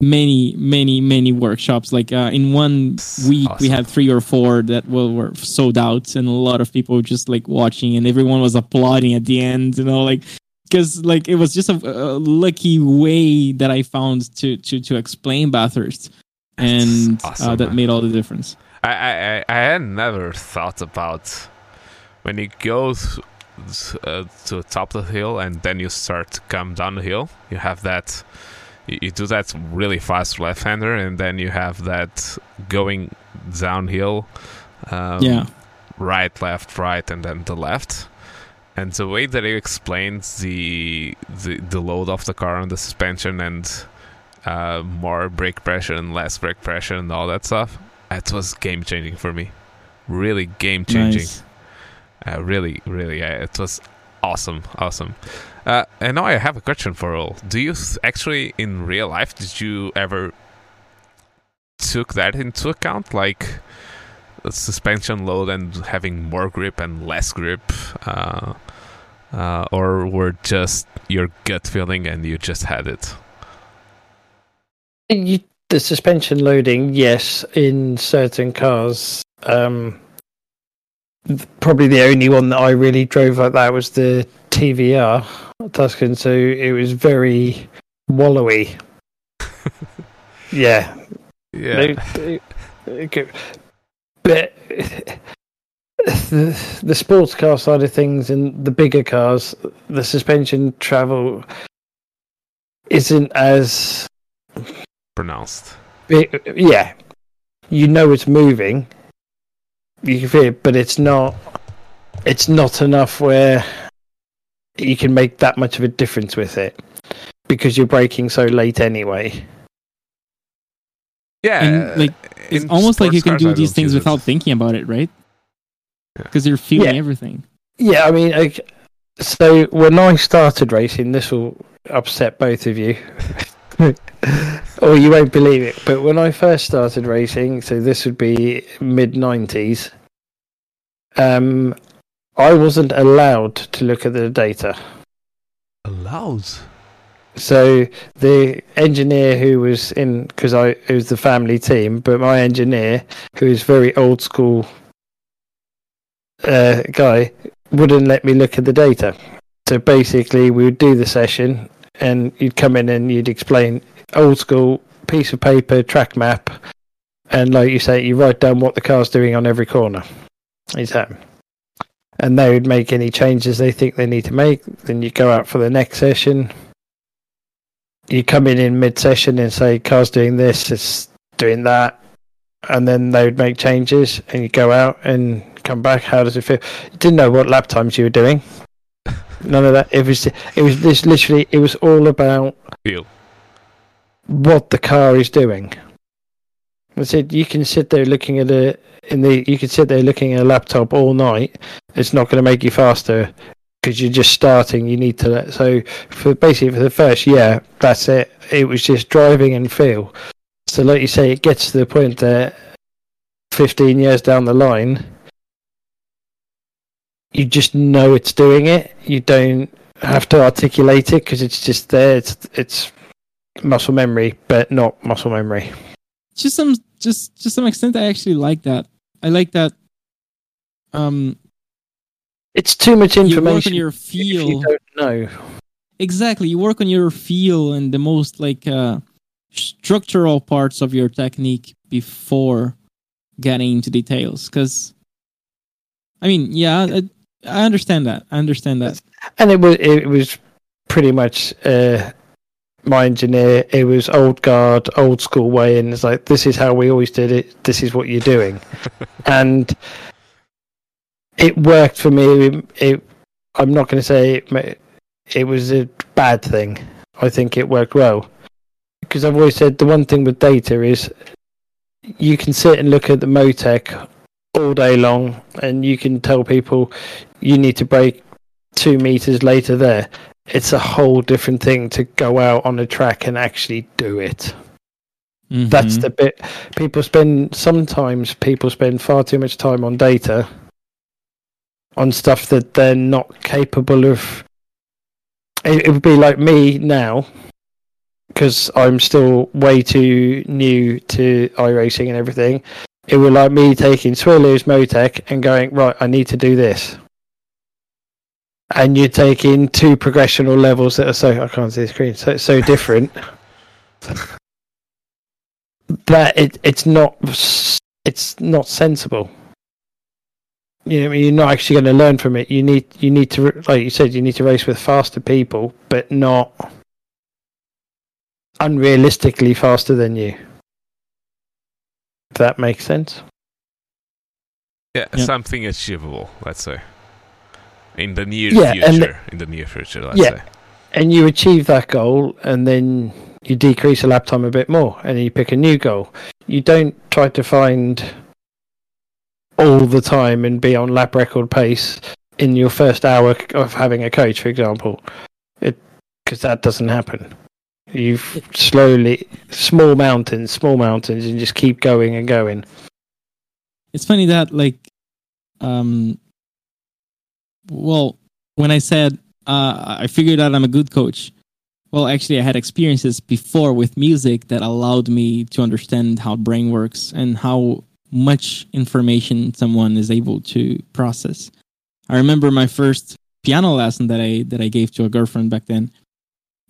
many, many, many workshops. Like uh, in one week, awesome. we had three or four that were, were sold out, and a lot of people were just like watching, and everyone was applauding at the end, you know, like because like it was just a, a lucky way that I found to to to explain Bathurst, and awesome, uh, that man. made all the difference. I, I I had never thought about when you go Th- Uh, to the top of the hill, and then you start to come down the hill. You have that, you, you do that really fast left-hander, and then you have that going downhill, um, yeah, right, left, right, and then the left. And the way that it explains the the, the load of the car on the suspension, and uh, more brake pressure and less brake pressure and all that stuff, that was game-changing for me. Really game-changing. Nice. Uh, really, really, yeah, it was awesome, awesome. Uh, and now I have a question for all. Do you th- actually, in real life, did you ever took that into account, like suspension load and having more grip and less grip, uh, uh, or were just your gut feeling and you just had it? You, the suspension loading, yes, in certain cars. Um, Probably the only one that I really drove like that was the T V R Tuscan, so it was very wallowy. yeah, yeah. They, they, they but the the sports car side of things and the bigger cars, the suspension travel isn't as pronounced. It, yeah, you know it's moving. You can feel it, but it's not it's not enough where you can make that much of a difference with it, because you're braking so late anyway. Yeah. And, like, it's almost like you can do these things without thinking about it, right? Because you're feeling everything. Yeah, I mean, I, so when I started racing, this will upset both of you. Or you won't believe it, but when I first started racing, so this would be mid nineties, um, I wasn't allowed to look at the data. Allows? So the engineer who was in, because I it was the family team, but my engineer, who is very old school uh, guy, wouldn't let me look at the data. So basically, we would do the session, and you'd come in and you'd explain old school piece of paper track map, and like you say, you write down what the car's doing on every corner. Exactly. And they would make any changes they think they need to make. Then you go out for the next session. You come in in mid-session and say, car's doing this, it's doing that. And then they would make changes, and you go out and come back. How does it feel? You didn't know what lap times you were doing. None of that. It was, it was this literally, it was all about feel what the car is doing. I said, you can sit there looking at a, in the, you can sit there looking at a laptop all night. It's not going to make you faster. Because you're just starting, you need to let. So, for basically for the first year, that's it. It was just driving and feel. So, like you say, it gets to the point that fifteen years down the line, you just know it's doing it. You don't have to articulate it because it's just there. It's it's muscle memory, but not muscle memory. Just some, just just some extent, I actually like that. I like that. Um. It's too much information. You work on your feel. You don't know. Exactly. You work on your feel and the most like uh, structural parts of your technique before getting into details. Because, I mean, yeah, I, I understand that. I understand that. And it was it was pretty much uh, my engineer. It was old guard, old school way, and it's like, this is how we always did it. This is what you're doing, and. It worked for me. It, it, I'm not going to say it, it was a bad thing. I think it worked well. Because I've always said the one thing with data is you can sit and look at the Motec all day long and you can tell people you need to brake two meters later there. It's a whole different thing to go out on a track and actually do it. Mm-hmm. That's the bit. People spend, sometimes people spend far too much time on data. On stuff that they're not capable of. It, it would be like me now, because I'm still way too new to iRacing and everything. It would like me taking Suellio's Motec and going, right, I need to do this. And you're taking two progressional levels that are so, I can't see the screen, so so different. That it it's not it's not sensible. You know, you're not actually going to learn from it. You need, you need to, like you said, you need to race with faster people, but not unrealistically faster than you. If that makes sense. Yeah, yeah. Something achievable, let's say, in the near yeah, future. The, in the near future, let's yeah, say. And you achieve that goal, and then you decrease the lap time a bit more, and then you pick a new goal. You don't try to find all the time and be on lap record pace in your first hour of having a coach, for example, because that doesn't happen. You've slowly, small mountains, small mountains, and just keep going and going. It's funny that, like, um, well, when I said uh, I figured out I'm a good coach, well, actually, I had experiences before with music that allowed me to understand how brain works and how much information someone is able to process. I remember my first piano lesson that I that I gave to a girlfriend back then.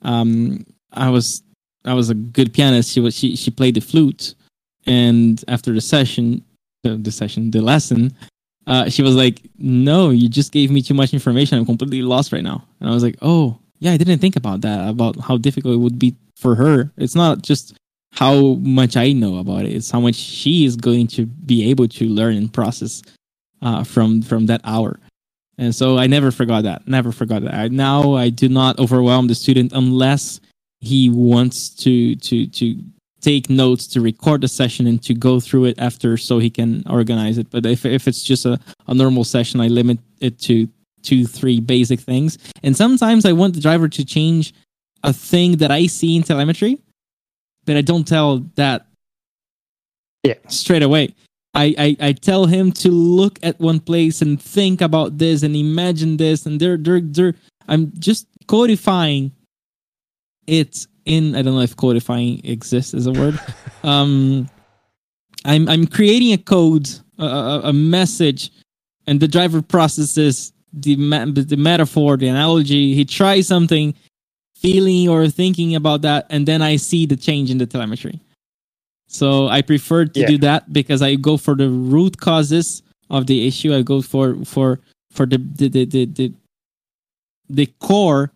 Um, I was I was a good pianist. She was she she played the flute, and after the session, the, the session, the lesson, uh, she was like, "No, you just gave me too much information. I'm completely lost right now." And I was like, "Oh, yeah, I didn't think about that. About how difficult it would be for her. It's not just how much I know about it. It's how much she is going to be able to learn and process uh, from from that hour." And so I never forgot that. Never forgot that. I, now I do not overwhelm the student unless he wants to to to take notes, to record the session, and to go through it after so he can organize it. But if if it's just a, a normal session, I limit it to two, three basic things. And sometimes I want the driver to change a thing that I see in telemetry, but I don't tell that yeah. straight away. I, I, I tell him to look at one place and think about this and imagine this, and they're, they're, they're, I'm just codifying it in, I don't know if codifying exists as a word. um, I'm, I'm creating a code, a, a message, and the driver processes the, ma- the metaphor, the analogy. He tries something, feeling or thinking about that, and then I see the change in the telemetry. So I prefer to yeah. do that because I go for the root causes of the issue. I go for for for the the, the the the the core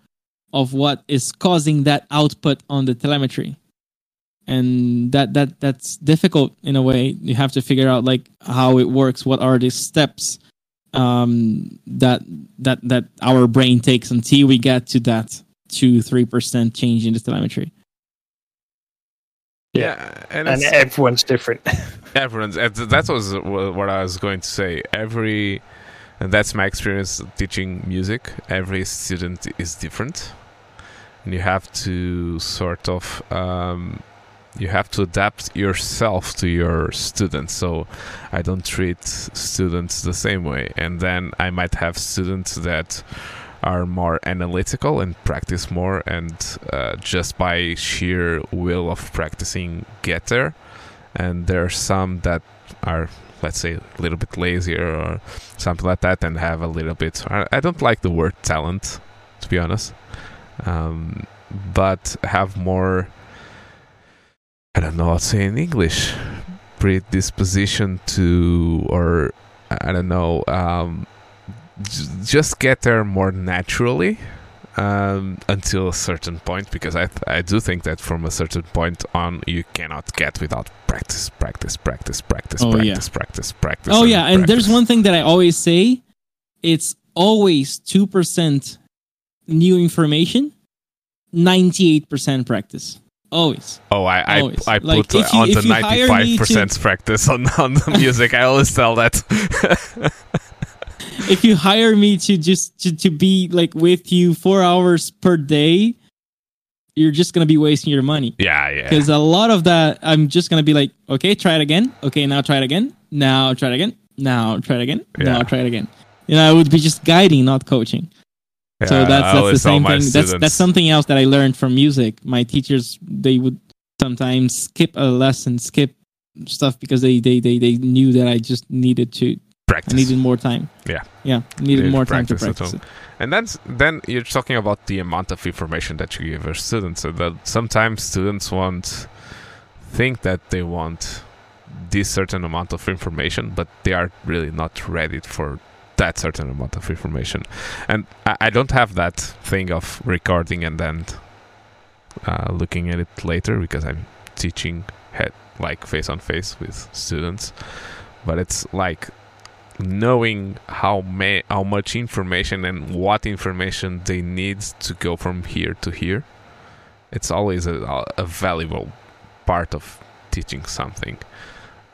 of what is causing that output on the telemetry, and that that that's difficult in a way. You have to figure out like how it works. What are the steps um, that that that our brain takes until we get to that two three percent change in the telemetry. Yeah, and, and everyone's different. Everyone's. That was what I was going to say. Every, and that's my experience teaching music. Every student is different, and you have to sort of, um, you have to adapt yourself to your students. So I don't treat students the same way. And then I might have students that are more analytical and practice more, and uh, just by sheer will of practicing get there. And there are some that are, let's say, a little bit lazier or something like that, and have a little bit, I don't like the word talent, to be honest, um, but have more, I don't know how to say in English, predisposition to, or I don't know, um, just get there more naturally um, until a certain point, because I th- I do think that from a certain point on you cannot get without practice, practice, practice, practice, oh, practice, yeah. practice, practice. Oh and yeah, practice. And there's one thing that I always say: it's always two percent new information, ninety-eight percent practice. Always. Oh, I I, always. I, I like put you, on the ninety-five percent to... practice on on the music. I always tell that. If you hire me to just to, to be like with you four hours per day, you're just gonna be wasting your money. Yeah, yeah. Because a lot of that, I'm just gonna be like, okay, try it again. Okay, now try it again. Now try it again. Now try it again. Yeah. Now try it again. You know, I would be just guiding, not coaching. Yeah, so that's that's the same thing. Students. That's that's something else that I learned from music. My teachers, they would sometimes skip a lesson, skip stuff because they they they, they knew that I just needed to. Practice. I needed more time. Yeah. Yeah. Needed, needed more time to practice it. And that's, then you're talking about the amount of information that you give your students. And that sometimes students want, think that they want this certain amount of information, but they are really not ready for that certain amount of information. And I, I don't have that thing of recording and then uh, looking at it later, because I'm teaching head, like face on face with students. But it's like, knowing how may, how much information and what information they need to go from here to here, it's always a, a valuable part of teaching something.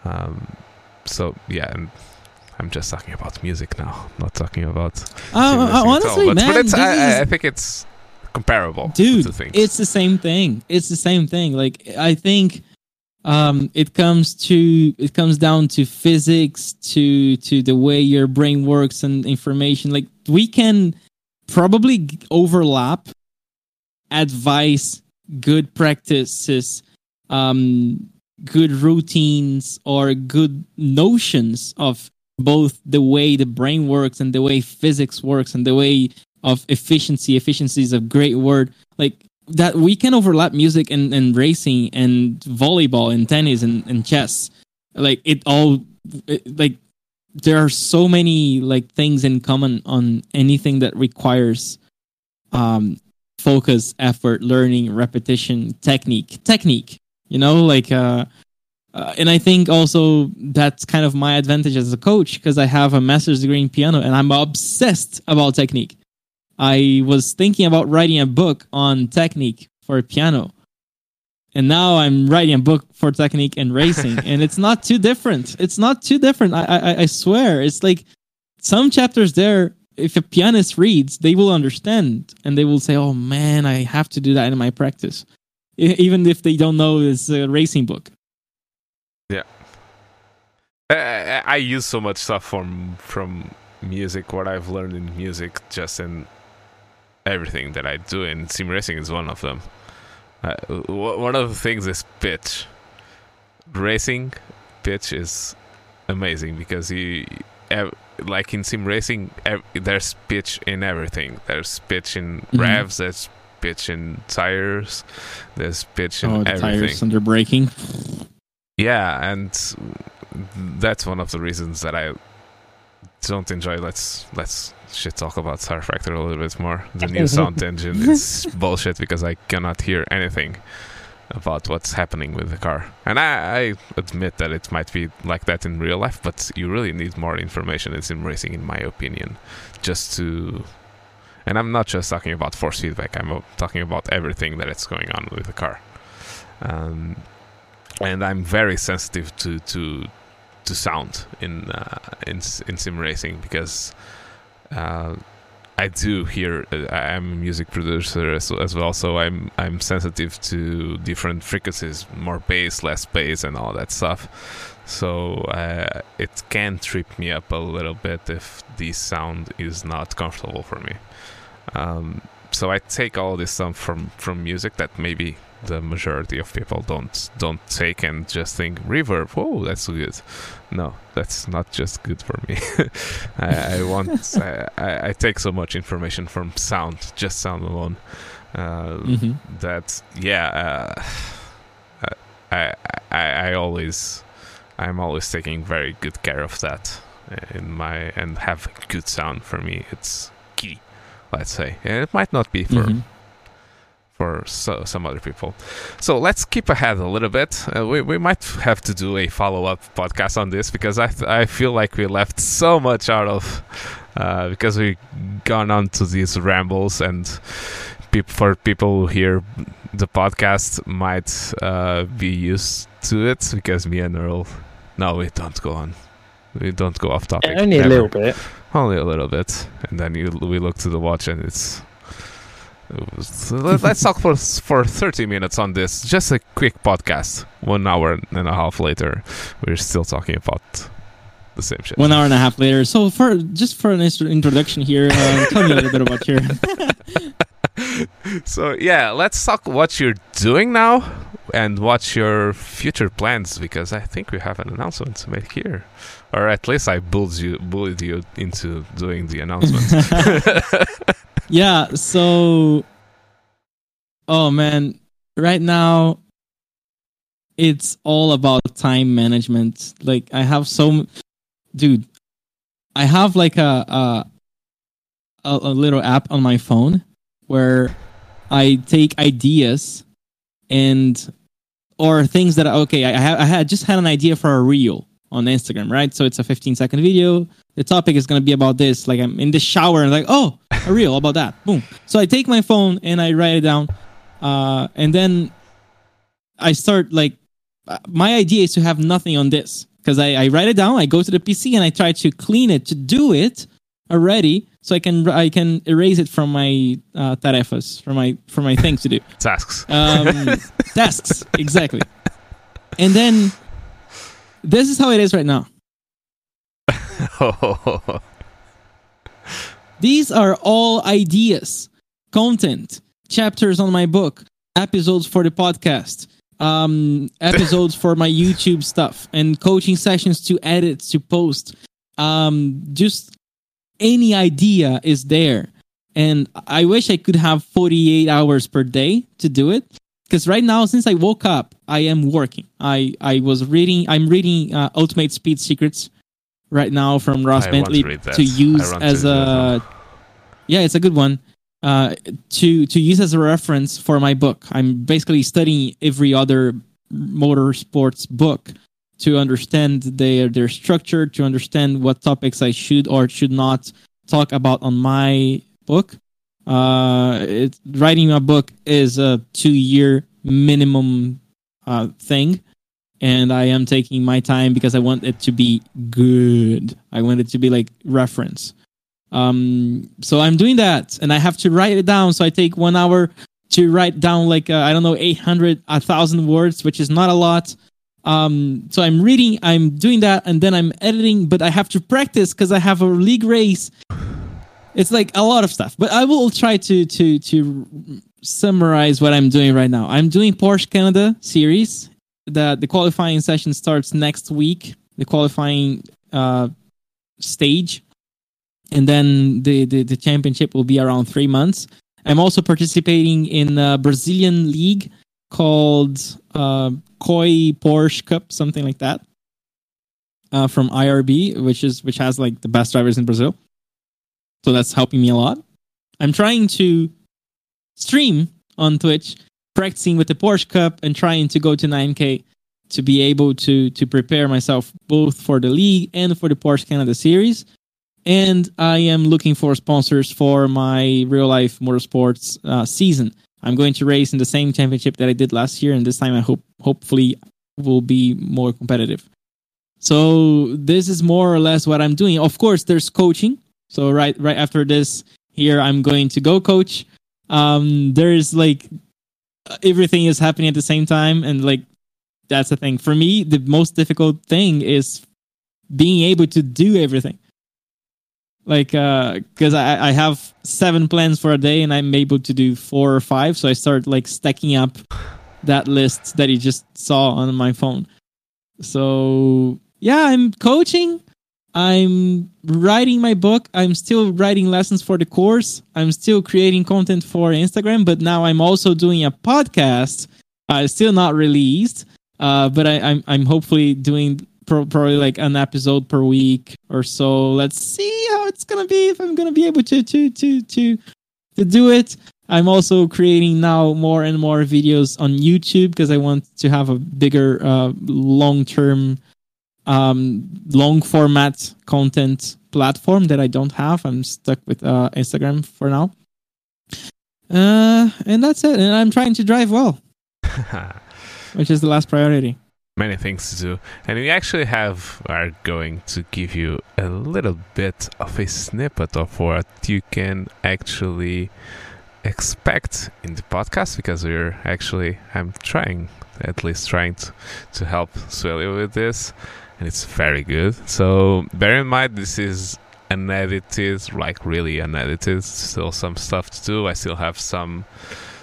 Um, so yeah, and I'm just talking about music now, not talking about. Uh, honestly, but, man, but it's, I, is, I think it's comparable. Dude, to things. It's the same thing. It's the same thing. Like I think. Um, it comes to it comes down to physics, to to the way your brain works and information. Like we can probably overlap advice, good practices, um, good routines, or good notions of both the way the brain works and the way physics works and the way of efficiency. Efficiency is a great word. Like. That we can overlap music and, and racing and volleyball and tennis and, and chess. Like it all, it, like there are so many like things in common on anything that requires um, focus, effort, learning, repetition, technique, technique, you know, like, uh, uh, and I think also that's kind of my advantage as a coach, because I have a master's degree in piano and I'm obsessed about technique. I was thinking about writing a book on technique for piano, And now I'm writing a book for technique and racing, and it's not too different. It's not too different. I, I I swear. It's like some chapters there, if a pianist reads, they will understand, and they will say, oh, man, I have to do that in my practice, even if they don't know it's a racing book. Yeah. I, I use so much stuff from from music, what I've learned in music, just in everything that I do, and sim racing is one of them. Uh, one of the things is pitch. Racing pitch is amazing because you, like in sim racing, there's pitch in everything. There's pitch in mm-hmm. revs, there's pitch in tires, there's pitch in oh, the everything. Tires under braking. Yeah, and that's one of the reasons that I don't enjoy. Let's let's shit talk about R-Factor a little bit more. The new sound engine is bullshit because I cannot hear anything about what's happening with the car. And I, I admit that it might be like that in real life, but you really need more information in sim racing, in my opinion, just to. And I'm not just talking about force feedback. I'm talking about everything that is going on with the car. Um, and I'm very sensitive to to. to sound in, uh, in in sim racing because uh, I do hear uh, I'm a music producer as, as well, so I'm I'm sensitive to different frequencies, more bass, less bass, and all that stuff. So uh, it can trip me up a little bit if the sound is not comfortable for me. Um, so I take all this stuff from from music that maybe the majority of people don't don't take and just think reverb. Whoa, that's good. No, that's not just good for me. I, I want. I, I take so much information from sound, just sound alone. Uh, mm-hmm. That yeah. Uh, I, I I always I'm always taking very good care of that in my and have good sound for me. It's key, let's say, and it might not be for. Mm-hmm. For so, some other people. So let's keep ahead a little bit. Uh, we, we might have to do a follow-up podcast on this because I th- I feel like we left so much out of... Uh, because we've gone on to these rambles, and pe- for people who hear the podcast might uh, be used to it because me and Earl... No, we don't go on. We don't go off topic. Only never. A little bit. Only a little bit. And then you, we look to the watch and it's... So let's talk for for thirty minutes on this. Just a quick podcast. One hour and a half later, we're still talking about the same shit. One hour and a half later. So for just for an introduction here, uh, tell me a little bit about your... So yeah, let's talk what you're doing now and what's your future plans, because I think we have an announcement to make here. Or at least I bullied you, bullied you into doing the announcement. Yeah, so, oh man, right now, it's all about time management. Like, I have so, dude, I have like a, a a little app on my phone where I take ideas and, or things that, okay, I, ha- I had just had an idea for a reel on Instagram, right? So it's a fifteen second video. The topic is going to be about this. Like, I'm in the shower and like, oh, a reel about that. Boom. So I take my phone and I write it down. Uh, and then I start like, my idea is to have nothing on this because I, I write it down. I go to the P C and I try to clean it, to do it already. So I can, I can erase it from my uh, tarefas, from my, from my thing to do. Tasks. Um, tasks. Exactly. And then this is how it is right now. These are all ideas, content, chapters on my book, episodes for the podcast, um, episodes for my YouTube stuff, and coaching sessions to edit, to post. Um, just any idea is there. And I wish I could have forty-eight hours per day to do it. Because right now, since I woke up, I am working. I, I was reading, I'm reading uh, Ultimate Speed Secrets right now from Ross I Bentley to, to use as to a, yeah, it's a good one, uh, to, to use as a reference for my book. I'm basically studying every other motorsports book to understand their, their structure, to understand what topics I should or should not talk about on my book. Uh, it, writing a book is a two year minimum uh, thing. And I am taking my time because I want it to be good. I want it to be like reference. Um, so I'm doing that, and I have to write it down. So I take one hour to write down like, uh, I don't know, eight hundred, one thousand words, which is not a lot. Um, so I'm reading, I'm doing that, and then I'm editing, but I have to practice because I have a league race. It's like a lot of stuff, but I will try to, to, to summarize what I'm doing right now. I'm doing Porsche Canada series. The, the qualifying session starts next week, the qualifying uh, stage. And then the, the, the championship will be around three months. I'm also participating in a Brazilian league called uh, Koi Porsche Cup, something like that, uh, from I R B, which is which has like the best drivers in Brazil. So that's helping me a lot. I'm trying to stream on Twitch, practicing with the Porsche Cup and trying to go to nine K to be able to to prepare myself both for the league and for the Porsche Canada Series. And I am looking for sponsors for my real-life motorsports uh, season. I'm going to race in the same championship that I did last year, and this time I hope, hopefully, will be more competitive. So this is more or less what I'm doing. Of course, there's coaching. So right, right after this, here I'm going to go coach. Um, there's like everything is happening at the same time, and like that's the thing. For me, the most difficult thing is being able to do everything. Like, uh, because I, I have seven plans for a day and I'm able to do four or five. So I start like stacking up that list that you just saw on my phone. So yeah, I'm coaching. I'm writing my book. I'm still writing lessons for the course. I'm still creating content for Instagram, but now I'm also doing a podcast. Uh, it's still not released, uh, but I, I'm, I'm hopefully doing probably like an episode per week or so. Let's see how it's gonna be, if I'm gonna be able to to to to to do it. I'm also creating now more and more videos on YouTube because I want to have a bigger uh, long-term um, long format content platform that I don't have. I'm stuck with uh, Instagram for now, uh, and that's it. And I'm trying to drive well, which is the last priority. Many things to do, and we actually have are going to give you a little bit of a snippet of what you can actually expect in the podcast, because we're actually I'm trying at least trying to, to help Suellio with this, and it's very good. So bear in mind, this is unedited, like really unedited. Still some stuff to do. I still have some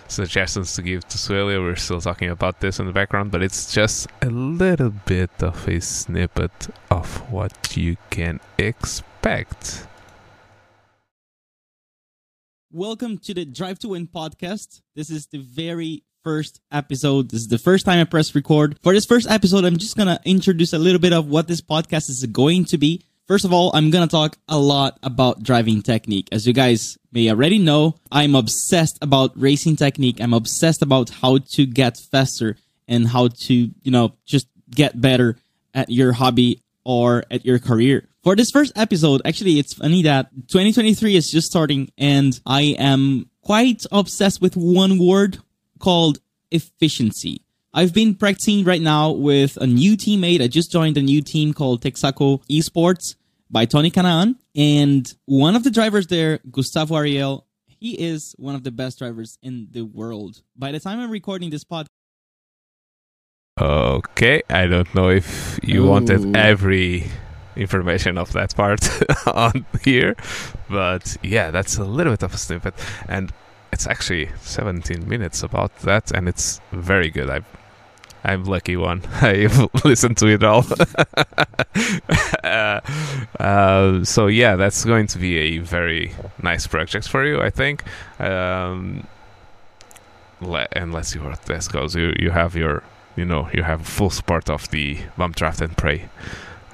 suggestions to give to Suellio. We're still talking about this in the background, but it's just a little bit of a snippet of what you can expect. Welcome to the Drive to Win podcast. This is the very first episode. This is the first time I press record. For this first episode, I'm just going to introduce a little bit of what this podcast is going to be. First of all, I'm going to talk a lot about driving technique. As you guys may already know, I'm obsessed about racing technique. I'm obsessed about how to get faster and how to, you know, just get better at your hobby or at your career. For this first episode, actually, it's funny that twenty twenty-three is just starting and I am quite obsessed with one word called efficiency. I've been practicing right now with a new teammate. I just joined a new team called Texaco Esports by Tony Canaan. And one of the drivers there, Gustavo Ariel, he is one of the best drivers in the world. By the time I'm recording this podcast... Okay, I don't know if you Ooh. wanted every information of that part on here. But yeah, that's a little bit of a snippet. And it's actually seventeen minutes about that. And it's very good. I've I'm lucky one. I've listened to it all. uh, uh, so yeah, that's going to be a very nice project for you, I think. Um, le- and let's see where this goes. You you have your you know you have full support of the Bump Draft and Pray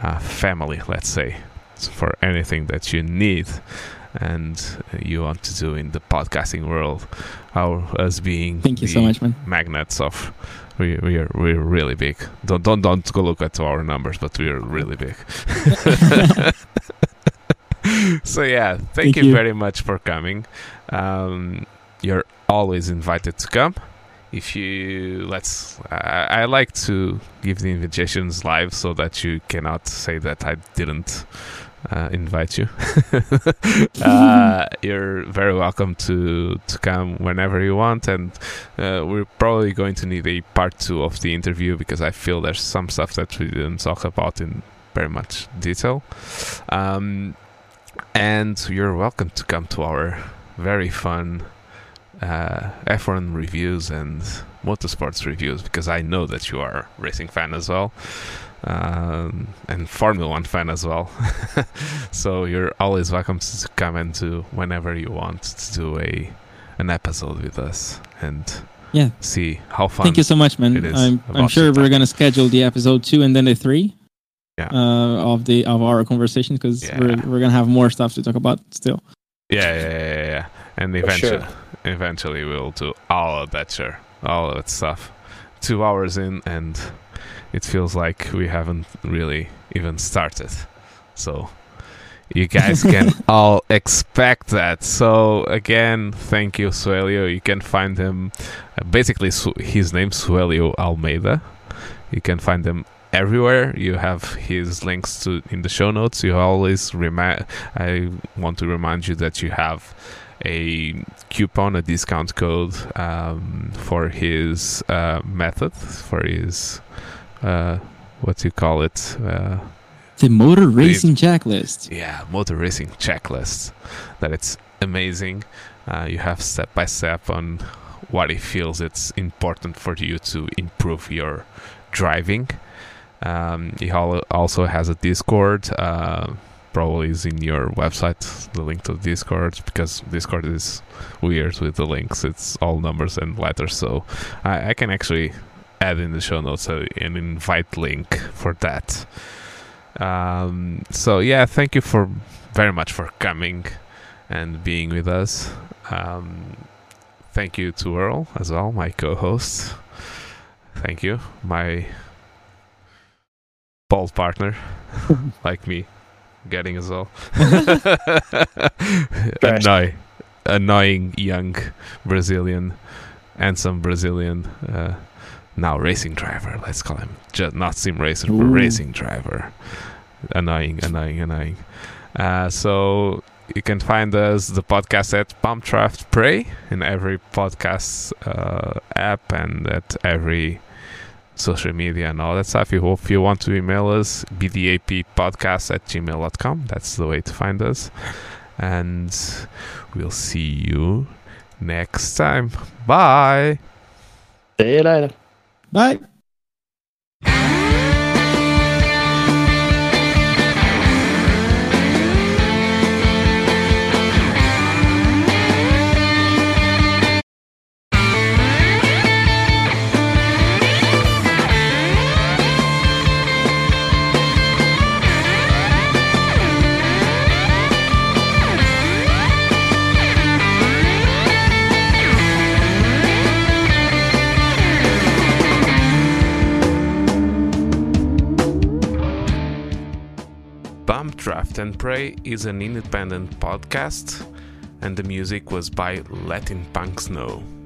uh, family, let's say, for anything that you need and you want to do in the podcasting world. Our us being thank you so much, man. Magnets of. We we're we're really big. Don't don't don't go look at our numbers, but we're really big. So yeah, thank, thank you, you very much for coming. Um, you're always invited to come. if you let's I, I like to give the invitations live so that you cannot say that I didn't uh, invite you. uh, you're very welcome to to come whenever you want, and uh, we're probably going to need a part two of the interview because I feel there's some stuff that we didn't talk about in very much detail. Um, and you're welcome to come to our very fun Uh, F one reviews and motorsports reviews, because I know that you are a racing fan as well, um, and Formula One fan as well. So you're always welcome to come and do whenever you want to do a an episode with us and yeah, see how fun. Thank you so much, man. I'm, I'm sure we're gonna schedule the episode two and then the three yeah. uh, of the of our conversation, because yeah. we're we're gonna have more stuff to talk about still. Yeah, yeah, yeah, yeah. And eventually. For sure. Eventually we'll do all of that, sure, all of that stuff. Two hours in, and it feels like we haven't really even started. So you guys can all expect that. So again, thank you, Suellio. You can find him, uh, basically su- his name, Suellio Almeida. You can find him everywhere. You have his links to in the show notes. You always remind. I want to remind you that you have a coupon, a discount code um, for his uh, method, for his uh, what do you call it? Uh, the motor racing the, checklist. Yeah, motor racing checklist. That it's amazing. Uh, you have step by step on what he feels it's important for you to improve your driving. Um, he also has a Discord. Uh, Probably is in your website, the link to Discord, because Discord is weird with the links. It's all numbers and letters, so I, I can actually add in the show notes a, an invite link for that. Um, so yeah, thank you for very much for coming and being with us. Um, thank you to Earl as well, my co-host. Thank you, my bald partner, like me. Getting as well. Annoy, annoying young Brazilian, handsome Brazilian, uh, now racing driver, let's call him. Just not sim racer, but racing driver. Annoying, annoying, annoying. Uh, so you can find us, the podcast, at Pumpdraft Prey in every podcast uh, app and at every social media and all that stuff. If you want to email us, b d a p podcast at gmail dot com. That's the way to find us. And we'll see you next time. Bye. See you later. Bye. Draft and Pray is an independent podcast, and the music was by Letting Punks Know.